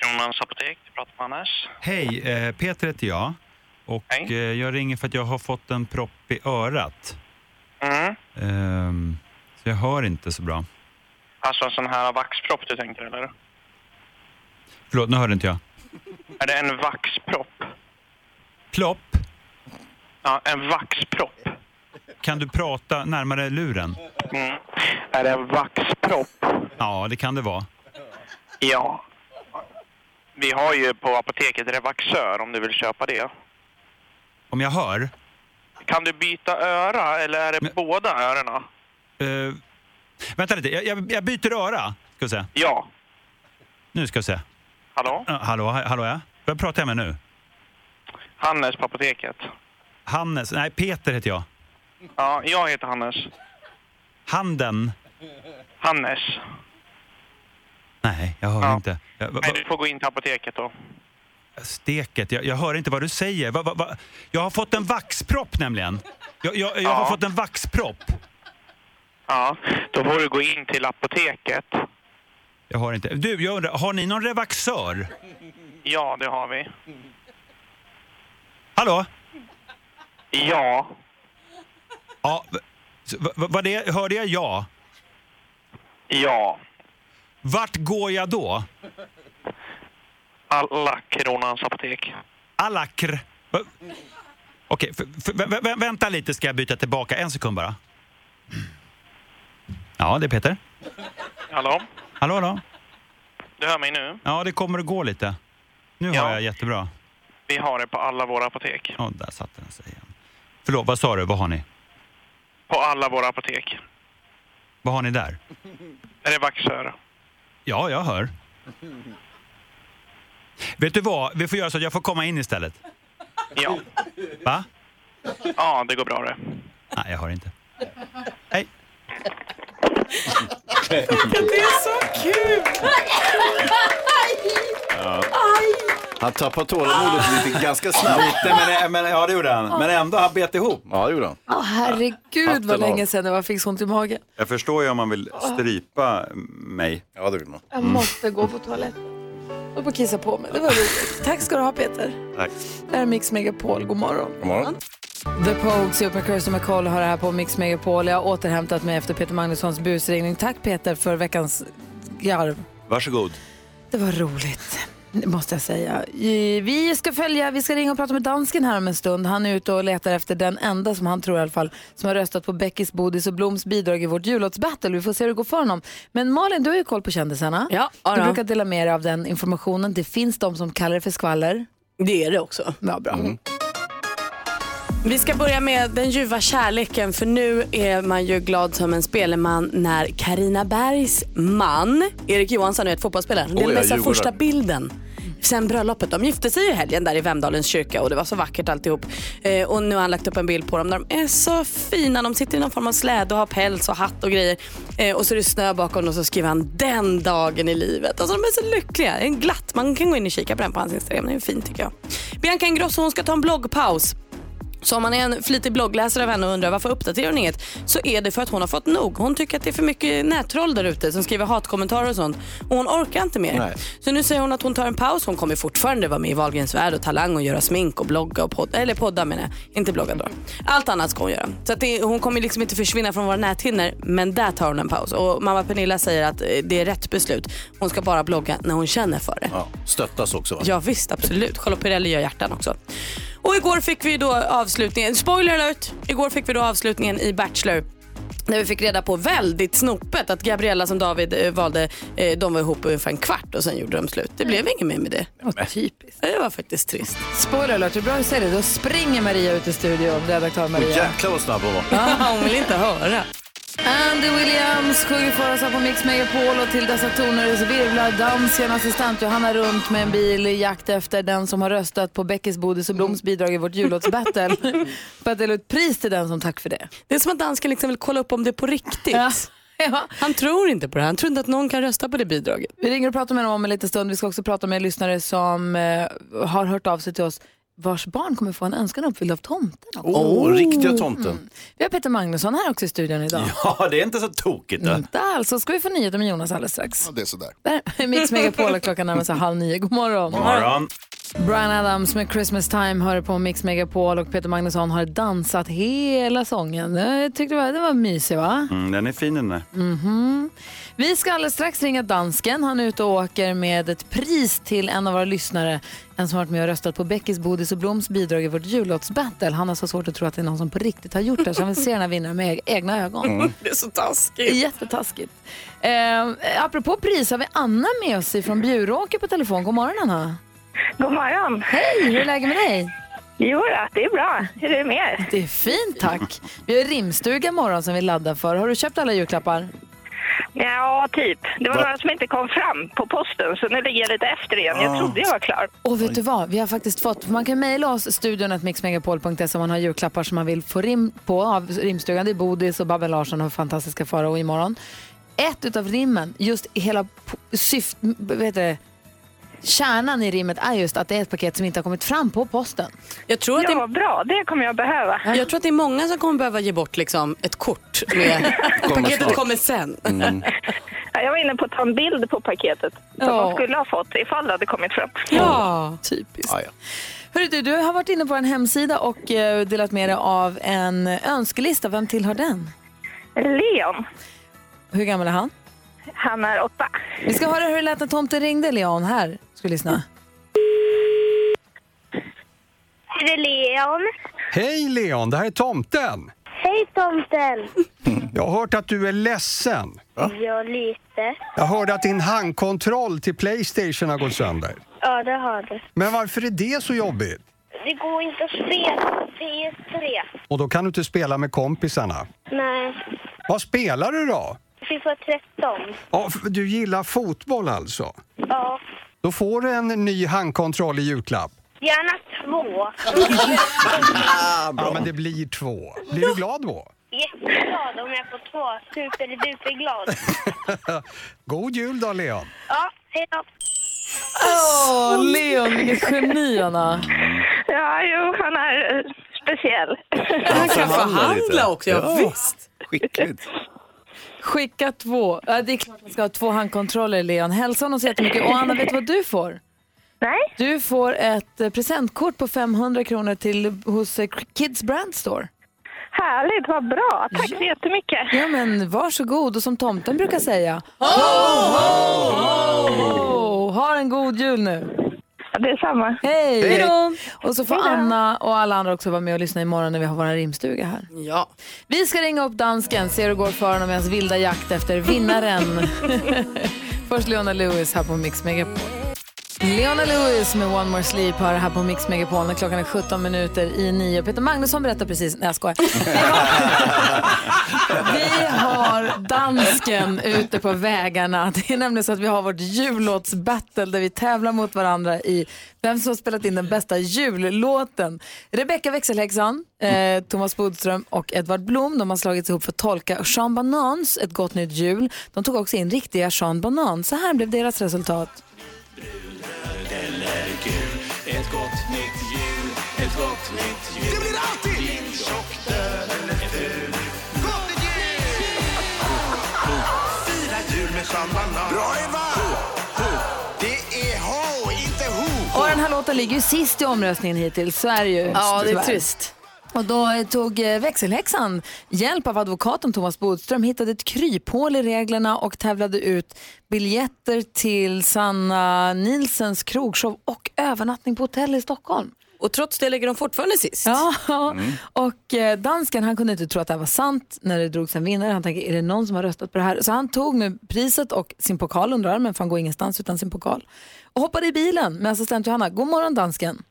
Kronans apotek, du pratar med Anders. Hej, eh, Peter heter jag. Och eh, jag ringer för att jag har fått en propp i örat. Mm. Ehm, så jag hör inte så bra. Alltså en sån här vaxpropp du tänker, eller? Förlåt, nu hörde inte jag. Är det en vaxpropp? Plopp? Ja, en vaxpropp. Kan du prata närmare luren? Mm. Är det en vaxpropp? Ja, det kan det vara. Ja. Vi har ju på apoteket Revaxör om du vill köpa det. Om jag hör? Kan du byta öra eller är det men, båda örena? Uh, vänta lite, jag, jag, jag byter öra. Ska vi se. Ja. Nu ska vi se. Hallå? Uh, hallå, hallå ja. Vem pratar jag med nu? Hannes på apoteket. Hannes? Nej, Peter heter jag. Ja, jag heter Hannes. Handen? Hannes. Nej, jag hör ja. inte. Jag, va, va... Nej, du får gå in till apoteket då. Steket, jag, jag hör inte vad du säger. Va, va, va... Jag har fått en vaxpropp nämligen. Jag, jag, jag ja. har fått en vaxpropp. Ja, då får du gå in till apoteket. Jag hör inte. Du, jag undrar, har ni någon Revaxör? Ja, det har vi. Hallå? Ja. Ja, va, va, va det, hörde jag ja? Ja. Vart går jag då? Alla Kronans apotek. Alla kr... Okej, okay, vä- vänta lite ska jag byta tillbaka. En sekund bara. Ja, det är Peter. Hallå? Hallå, hallå. Du hör mig nu? Ja, det kommer att gå lite. Nu ja. har jag jättebra. Vi har det på alla våra apotek. Ja, oh, där satt den sig igen. Förlåt, vad sa du? Vad har ni? På alla våra apotek. Vad har ni där? Revaxör. Ja, jag hör. Vet du vad? Vi får göra så att jag får komma in istället. Ja. Va? Ja, det går bra det. Nej, jag hör inte. Hej. Det är så kul! Ja. Han tappade tålamodet lite ganska snabbt. Men, men, ja, det gjorde han. Men ändå, han bet ihop. Ja, det gjorde han. Åh, oh, herregud, vad länge sedan jag fick sånt i magen. Jag förstår ju om man vill strypa mig. Ja, det vill man. Mm. Jag måste gå på toaletten och på kissa på mig. Det var roligt. Tack ska du ha, Peter. Tack. Det här är Mix Megapol. God morgon. God morgon. The Pogues ihop med Kirsten McCall har det här på Mix Megapol. Jag har återhämtat mig efter Peter Magnussons busringning. Tack Peter för veckans garv. Varsågod. Det var roligt, måste jag säga. Vi ska följa, vi ska ringa och prata med dansken här om en stund. Han är ute och letar efter den enda som han tror i alla fall som har röstat på Beckis, Bodis och Bloms bidrag i vårt jullåtsbattle. Vi får se hur det går för honom. Men Malin, du har ju koll på kändisarna. Ja, du brukar dela med dig av den informationen. Det finns de som kallar det för skvaller. Det är det också. Ja, bra. Mm. Vi ska börja med den ljuva kärleken, för nu är man ju glad som en spelman när Carina Bergs man, Erik Johansson, är ett fotbollsspelare. Det är den mesta första bilden. Sen bröllopet, de gifte sig i helgen där i Vemdalens kyrka och det var så vackert alltihop. Eh, och nu har han lagt upp en bild på dem där de är så fina. De sitter i någon form av släde och har päls och hatt och grejer. Eh, och så är det snö bakom och så skriver han den dagen i livet. Alltså de är så lyckliga. En glatt. Man kan gå in och kika på den på hans Instagram. Det är fint tycker jag. Bianca Ingrosso, hon ska ta en bloggpaus. Så om man är en flitig bloggläsare av henne och undrar varför uppdaterar hon inget, så är det för att hon har fått nog. Hon tycker att det är för mycket nättroll där ute som skriver hatkommentarer och sånt. Och hon orkar inte mer. Nej. Så nu säger hon att hon tar en paus. Hon kommer fortfarande vara med i Wahlgrens värld och Talang och göra smink och blogga och podda. Eller podda menar jag. Inte blogga då. Allt annat ska hon göra. Så att det, hon kommer liksom inte försvinna från våra näthinnor. Men där tar hon en paus. Och mamma Pernilla säger att det är rätt beslut. Hon ska bara blogga när hon känner för det. Ja, stöttas också va? Ja visst, absolut. Charlotte Pirelli gör hjärtan också. Och igår fick vi då avslutningen, spoiler alert, igår fick vi då avslutningen i Bachelor. När vi fick reda på väldigt snopet att Gabriella som David valde, de var ihop ungefär en kvart och sen gjorde de slut. Det blev inget mer med det. Det var typiskt. Det var faktiskt trist. Spoiler alert, hur bra du säger det. Då springer Maria ut i studion, redaktör Maria. Och jäklar vad snabb hon var. Ja, hon vill inte höra. Andy Williams sjunger för oss här på Mix Megapol, och till dessa toner så virvlar dansen assistent Johanna runt med en bil i jakt efter den som har röstat på Beckes, Bodis och Bloms bidrag i vårt jullåtsbattle. För att dela ut pris till den som tack för det. Det är som att dansken liksom vill kolla upp om det är på riktigt. Ja. Ja. Han tror inte på det. Han tror inte att någon kan rösta på det bidraget. Vi ringer och pratar med dem om en liten stund. Vi ska också prata med lyssnare som eh, har hört av sig till oss, vars barn kommer få en önskan uppfylld av tomten. Åh, oh, riktiga tomten. Mm. Vi har Peter Magnusson här också i studion idag. Ja, det är inte så tokigt. Där. Inte alls. Så ska vi få nyheter med Jonas alldeles strax. Ja, det är sådär. Där, Mix Megapol, klockan närmar sig halv nio. God morgon. God morgon. Brian Adams med Christmas Time hör på Mix Megapol, och Peter Magnusson har dansat hela sången. Jag tyckte det var, det var mysig, va? Mm, den är fin, den där. Mm-hmm. Vi ska alldeles strax ringa dansken. Han är ute och åker med ett pris till en av våra lyssnare. En som har varit med och röstat på Beckis, Bodis och Bloms bidrag i vårt jullåtsbattle. Han har så svårt att tro att det är någon som på riktigt har gjort det. Så han vill se den här vinnaren med egna ögon. Mm. Det är så taskigt. Jättetaskigt. Eh, apropå pris har vi Anna med oss från Bjuråker på telefon. God morgon, Anna. God morgon. Hej, hur är läget med dig? Jo, det är bra. Hur är det med er? Det är fint, tack. Vi har rimstuga imorgon som vi laddar för. Har du köpt alla julklappar? Ja, typ. Det var Va? några som inte kom fram på posten, så nu ligger jag lite efter igen. Jag trodde jag var klar. Och vet du vad? Vi har faktiskt fått... Man kan mejla oss studion at mixmegapol punkt se om man har julklappar som man vill få rim på av rimstugan. Det är Bodis och Babben Larsson och fantastiska fara. Och imorgon, ett utav rimmen, just hela syft... Vet du, kärnan i rimmet är just att det är ett paket som inte har kommit fram på posten. Jag tror att ja, det... bra. Det kommer jag behöva. Jag tror att det är många som kommer behöva ge bort liksom ett kort med paketet kommer sen. Mm. Jag var inne på att ta en bild på paketet som ja. man skulle ha fått ifall det hade kommit fram. Ja, typiskt. Ja, ja. Hörru du, du har varit inne på en hemsida och delat med dig av en önskelista. Vem tillhör den? Leon. Hur gammal är han? Han är åtta. Vi ska höra hur det lät när tomten ringde. Leon här. Ska vi lyssna? Det är Leon. Hej Leon, det här är tomten. Hej tomten. Jag har hört att du är ledsen. Va? Ja, lite. Jag hörde att din handkontroll till PlayStation har gått sönder. Ja, det har det. Men varför är det så jobbigt? Det går inte att spela P S tre. Och då kan du inte spela med kompisarna? Nej. Vad spelar du då? FIFA tretton. Ja, du gillar fotboll alltså? Ja. Då får du en ny handkontroll i julklapp. Gärna två. Ja, men det blir två. Blir du glad då? Jätteglad om jag får två. Superduperglad. God jul då, Leon. Ja, hej då. Åh, oh, Leon, vilket geni, Anna. Ja, jo, han är speciell. Han kan förhandla också, ja, visst. Skickligt. Skicka två. Ja, det är klart man ska ha två handkontroller, Leon. Hälsa honom så jättemycket. Och Anna, vet du vad du får? Nej. Du får ett presentkort på femhundra kronor till, hos Kids Brand Store. Härligt, vad bra. Tack så ja. jättemycket. Ja, men varsågod. Och som tomten brukar säga. Ho, ho, ho, ho. Ha en god jul nu. Ja, det är samma. Hej. Hej då. Och så får Anna och alla andra också vara med och lyssna imorgon när vi har vår rimstuga här. Ja. Vi ska ringa upp dansken, se hur det går för honom i hans vilda jakt efter vinnaren. Först Leona Lewis här på Mix Megapol. Leona Lewis med One More Sleep här, här på Mix Megapol när klockan är sjutton minuter i nio. Peter Magnusson berättar precis... Nej, jag skojar. Vi har, vi har dansken ute på vägarna. Det är nämligen så att vi har vårt jullåtsbattle där vi tävlar mot varandra i vem som har spelat in den bästa jullåten. Rebecca Växelhäxan, eh, Thomas Bodström och Edvard Blom, de har slagits ihop för att tolka Sean Banans Ett gott nytt jul. De tog också in riktiga Sean Banan. Så här blev deras resultat. Brunröd eller gul, ett gott nytt jul, ett gott nytt jul. Det blir alltid! Din tjock, död eller ful. Gott nytt jul! Fira jul med Sandbanan. Bra Eva! Det är ho, inte ho! Och den här låten ligger ju sist i omröstningen hittills, så är det ju. Ja, det är trist. Och då tog växelhäxan hjälp av advokaten Thomas Bodström, hittade ett kryphål i reglerna och tävlade ut biljetter till Sanna Nilsens krogshow och övernattning på hotell i Stockholm. Och trots det ligger de fortfarande sist. Ja, mm. Och dansken, han kunde inte tro att det var sant när det drogs en vinnare. Han tänkte, är det någon som har röstat på det här? Så han tog nu priset och sin pokal under armen, för han går ingenstans utan sin pokal. Och hoppade i bilen med assistent Johanna. God morgon, dansken.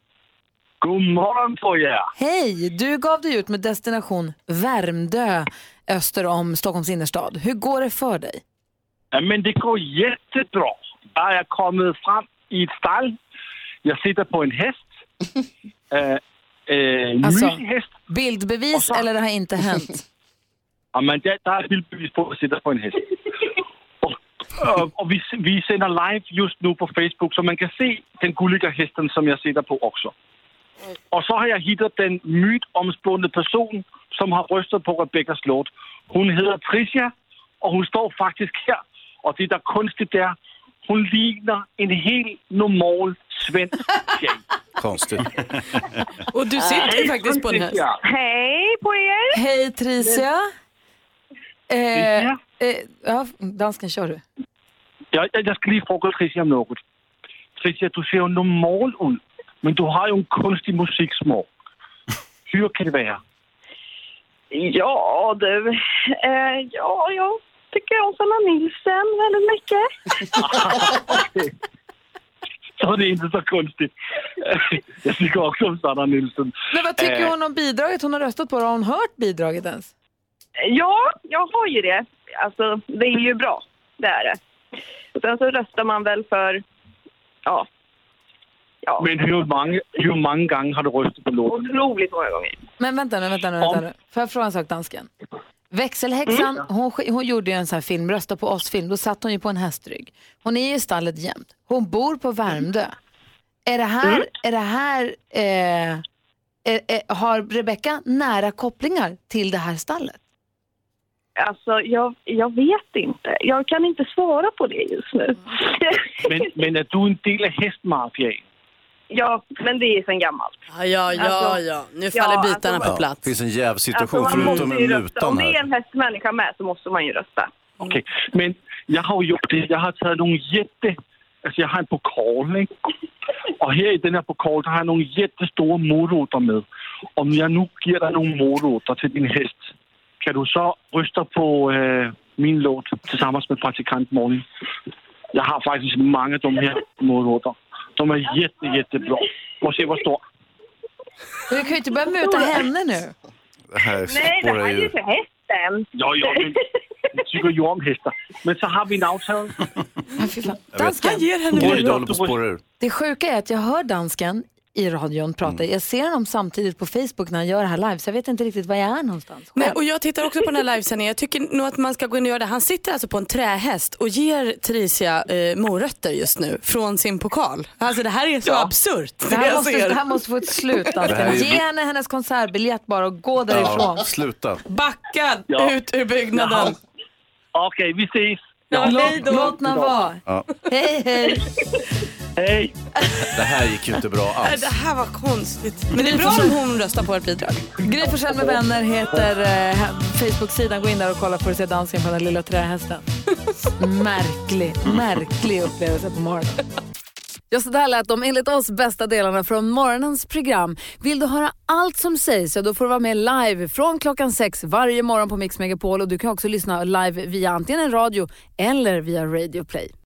God morgon på er. Hej, du gav dig ut med destination Värmdö öster om Stockholms innerstad. Hur går det för dig? Ja, men det går jättebra. Jag har kommit fram i ett stall. Jag sitter på en häst. eh, eh, alltså, häst. Bildbevis så, eller det har inte hänt? Ja, men det, det är bildbevis på att sitta på en häst. Och vi, vi sänder live just nu på Facebook, så man kan se den gulliga hästen som jag sitter på också. Och så har jag hittat den mytomspunna person som har röstat på Rebeccas låt. Hon heter Tricia och hon står faktiskt här. Och det är konstigt där. Hon liknar en helt normal svensk tjej. Konstigt. Och du sitter ju faktiskt på en häst. Hej på er. Hej Tricia. Eh, eh, ja, dansken kör du. Jag, jag ska lige fråga Tricia om något. Tricia, du ser ju normal ut. Men du har ju en konstig musiksmak. Hur kan det vara? Ja, du. Eh, ja, jag tycker om Sanna Nilsen väldigt mycket. Okay. Så det är inte så konstigt. Jag tycker också om Sanna Nilsen. Men vad tycker eh. hon om bidraget? Hon har röstat på det. Har hon hört bidraget ens? Ja, jag har ju det. Alltså, det är ju bra. Det är det. Och sen så röstar man väl för... Ja... Ja. Men hur många, hur många gånger har du röstat på låten? Otroligt många gånger. Men vänta nu, vänta nu, vänta nu. Får jag fråga en sak, dansken? Växelhäxan, mm. hon, hon gjorde ju en sån här film, rösta på oss film. Då satt hon ju på en hästrygg. Hon är ju i stallet jämt. Hon bor på Värmdö. Är det här, mm. är det här eh, är, är, har Rebecca nära kopplingar till det här stallet? Alltså, jag, jag vet inte. Jag kan inte svara på det just nu. Men, men är du en del av hästmafia? Ja, men det är sen gammalt. Ja, ja, ja. Alltså, ja. Nu faller ja, bitarna alltså, på plats. Det finns en jäv situation alltså, förutom en lutan. Om det är en hästmänniska med så måste man ju rösta. Okej, okay. Men jag har gjort det. Jag har tagit någon jätte... Alltså jag har en pokal, ikke? Och här i den här pokalen har jag någon jättestora morötter med. Om jag nu ger dig någon morötter till din häst, kan du så rösta på äh, min låt tillsammans med praktikant Malin? Jag har faktiskt många av de här morötter. De är jätte, jättebra. Och se vad står. Du kan ju inte börja möta henne nu. Det här nej, det här är ju för hästen. Ja, ja. Jag tycker ju om hästar. Men så har vi en avtal. Dansken ger henne med. Det sjuka är att jag hör dansken i radion pratar. Jag ser honom samtidigt på Facebook när han gör det här live. Så jag vet inte riktigt var jag är någonstans. Nej, och jag tittar också på den här livesändningen. Jag tycker nog att man ska gå in och göra det. Han sitter alltså på en trähäst och ger Tricia eh, morötter just nu från sin pokal. Alltså det här är så ja. absurt. Det här, måste, det här måste få ett slut. Ju... Ge henne hennes konsertbiljett bara och gå därifrån. Ja, sluta. Backa ja. ut ur byggnaden. Ja. Okej, vi ses. Ja, låt, låt den vara. Ja. Hej, hej. Hej. Det här gick ju inte bra alls. Det här var konstigt. Men det är bra om hon röstar på ett bidrag. Gry Forssell med vänner heter eh, Facebook-sidan. Gå in där och kolla för att se dansen på den lilla trähästen. Märklig, märklig upplevelse på morgonen. Ja, så där lät de enligt oss bästa delarna från morgonens program. Vill du höra allt som sägs, så då får du vara med live från klockan sex varje morgon på Mix Megapol. Och du kan också lyssna live via antingen en radio eller via Radio Play.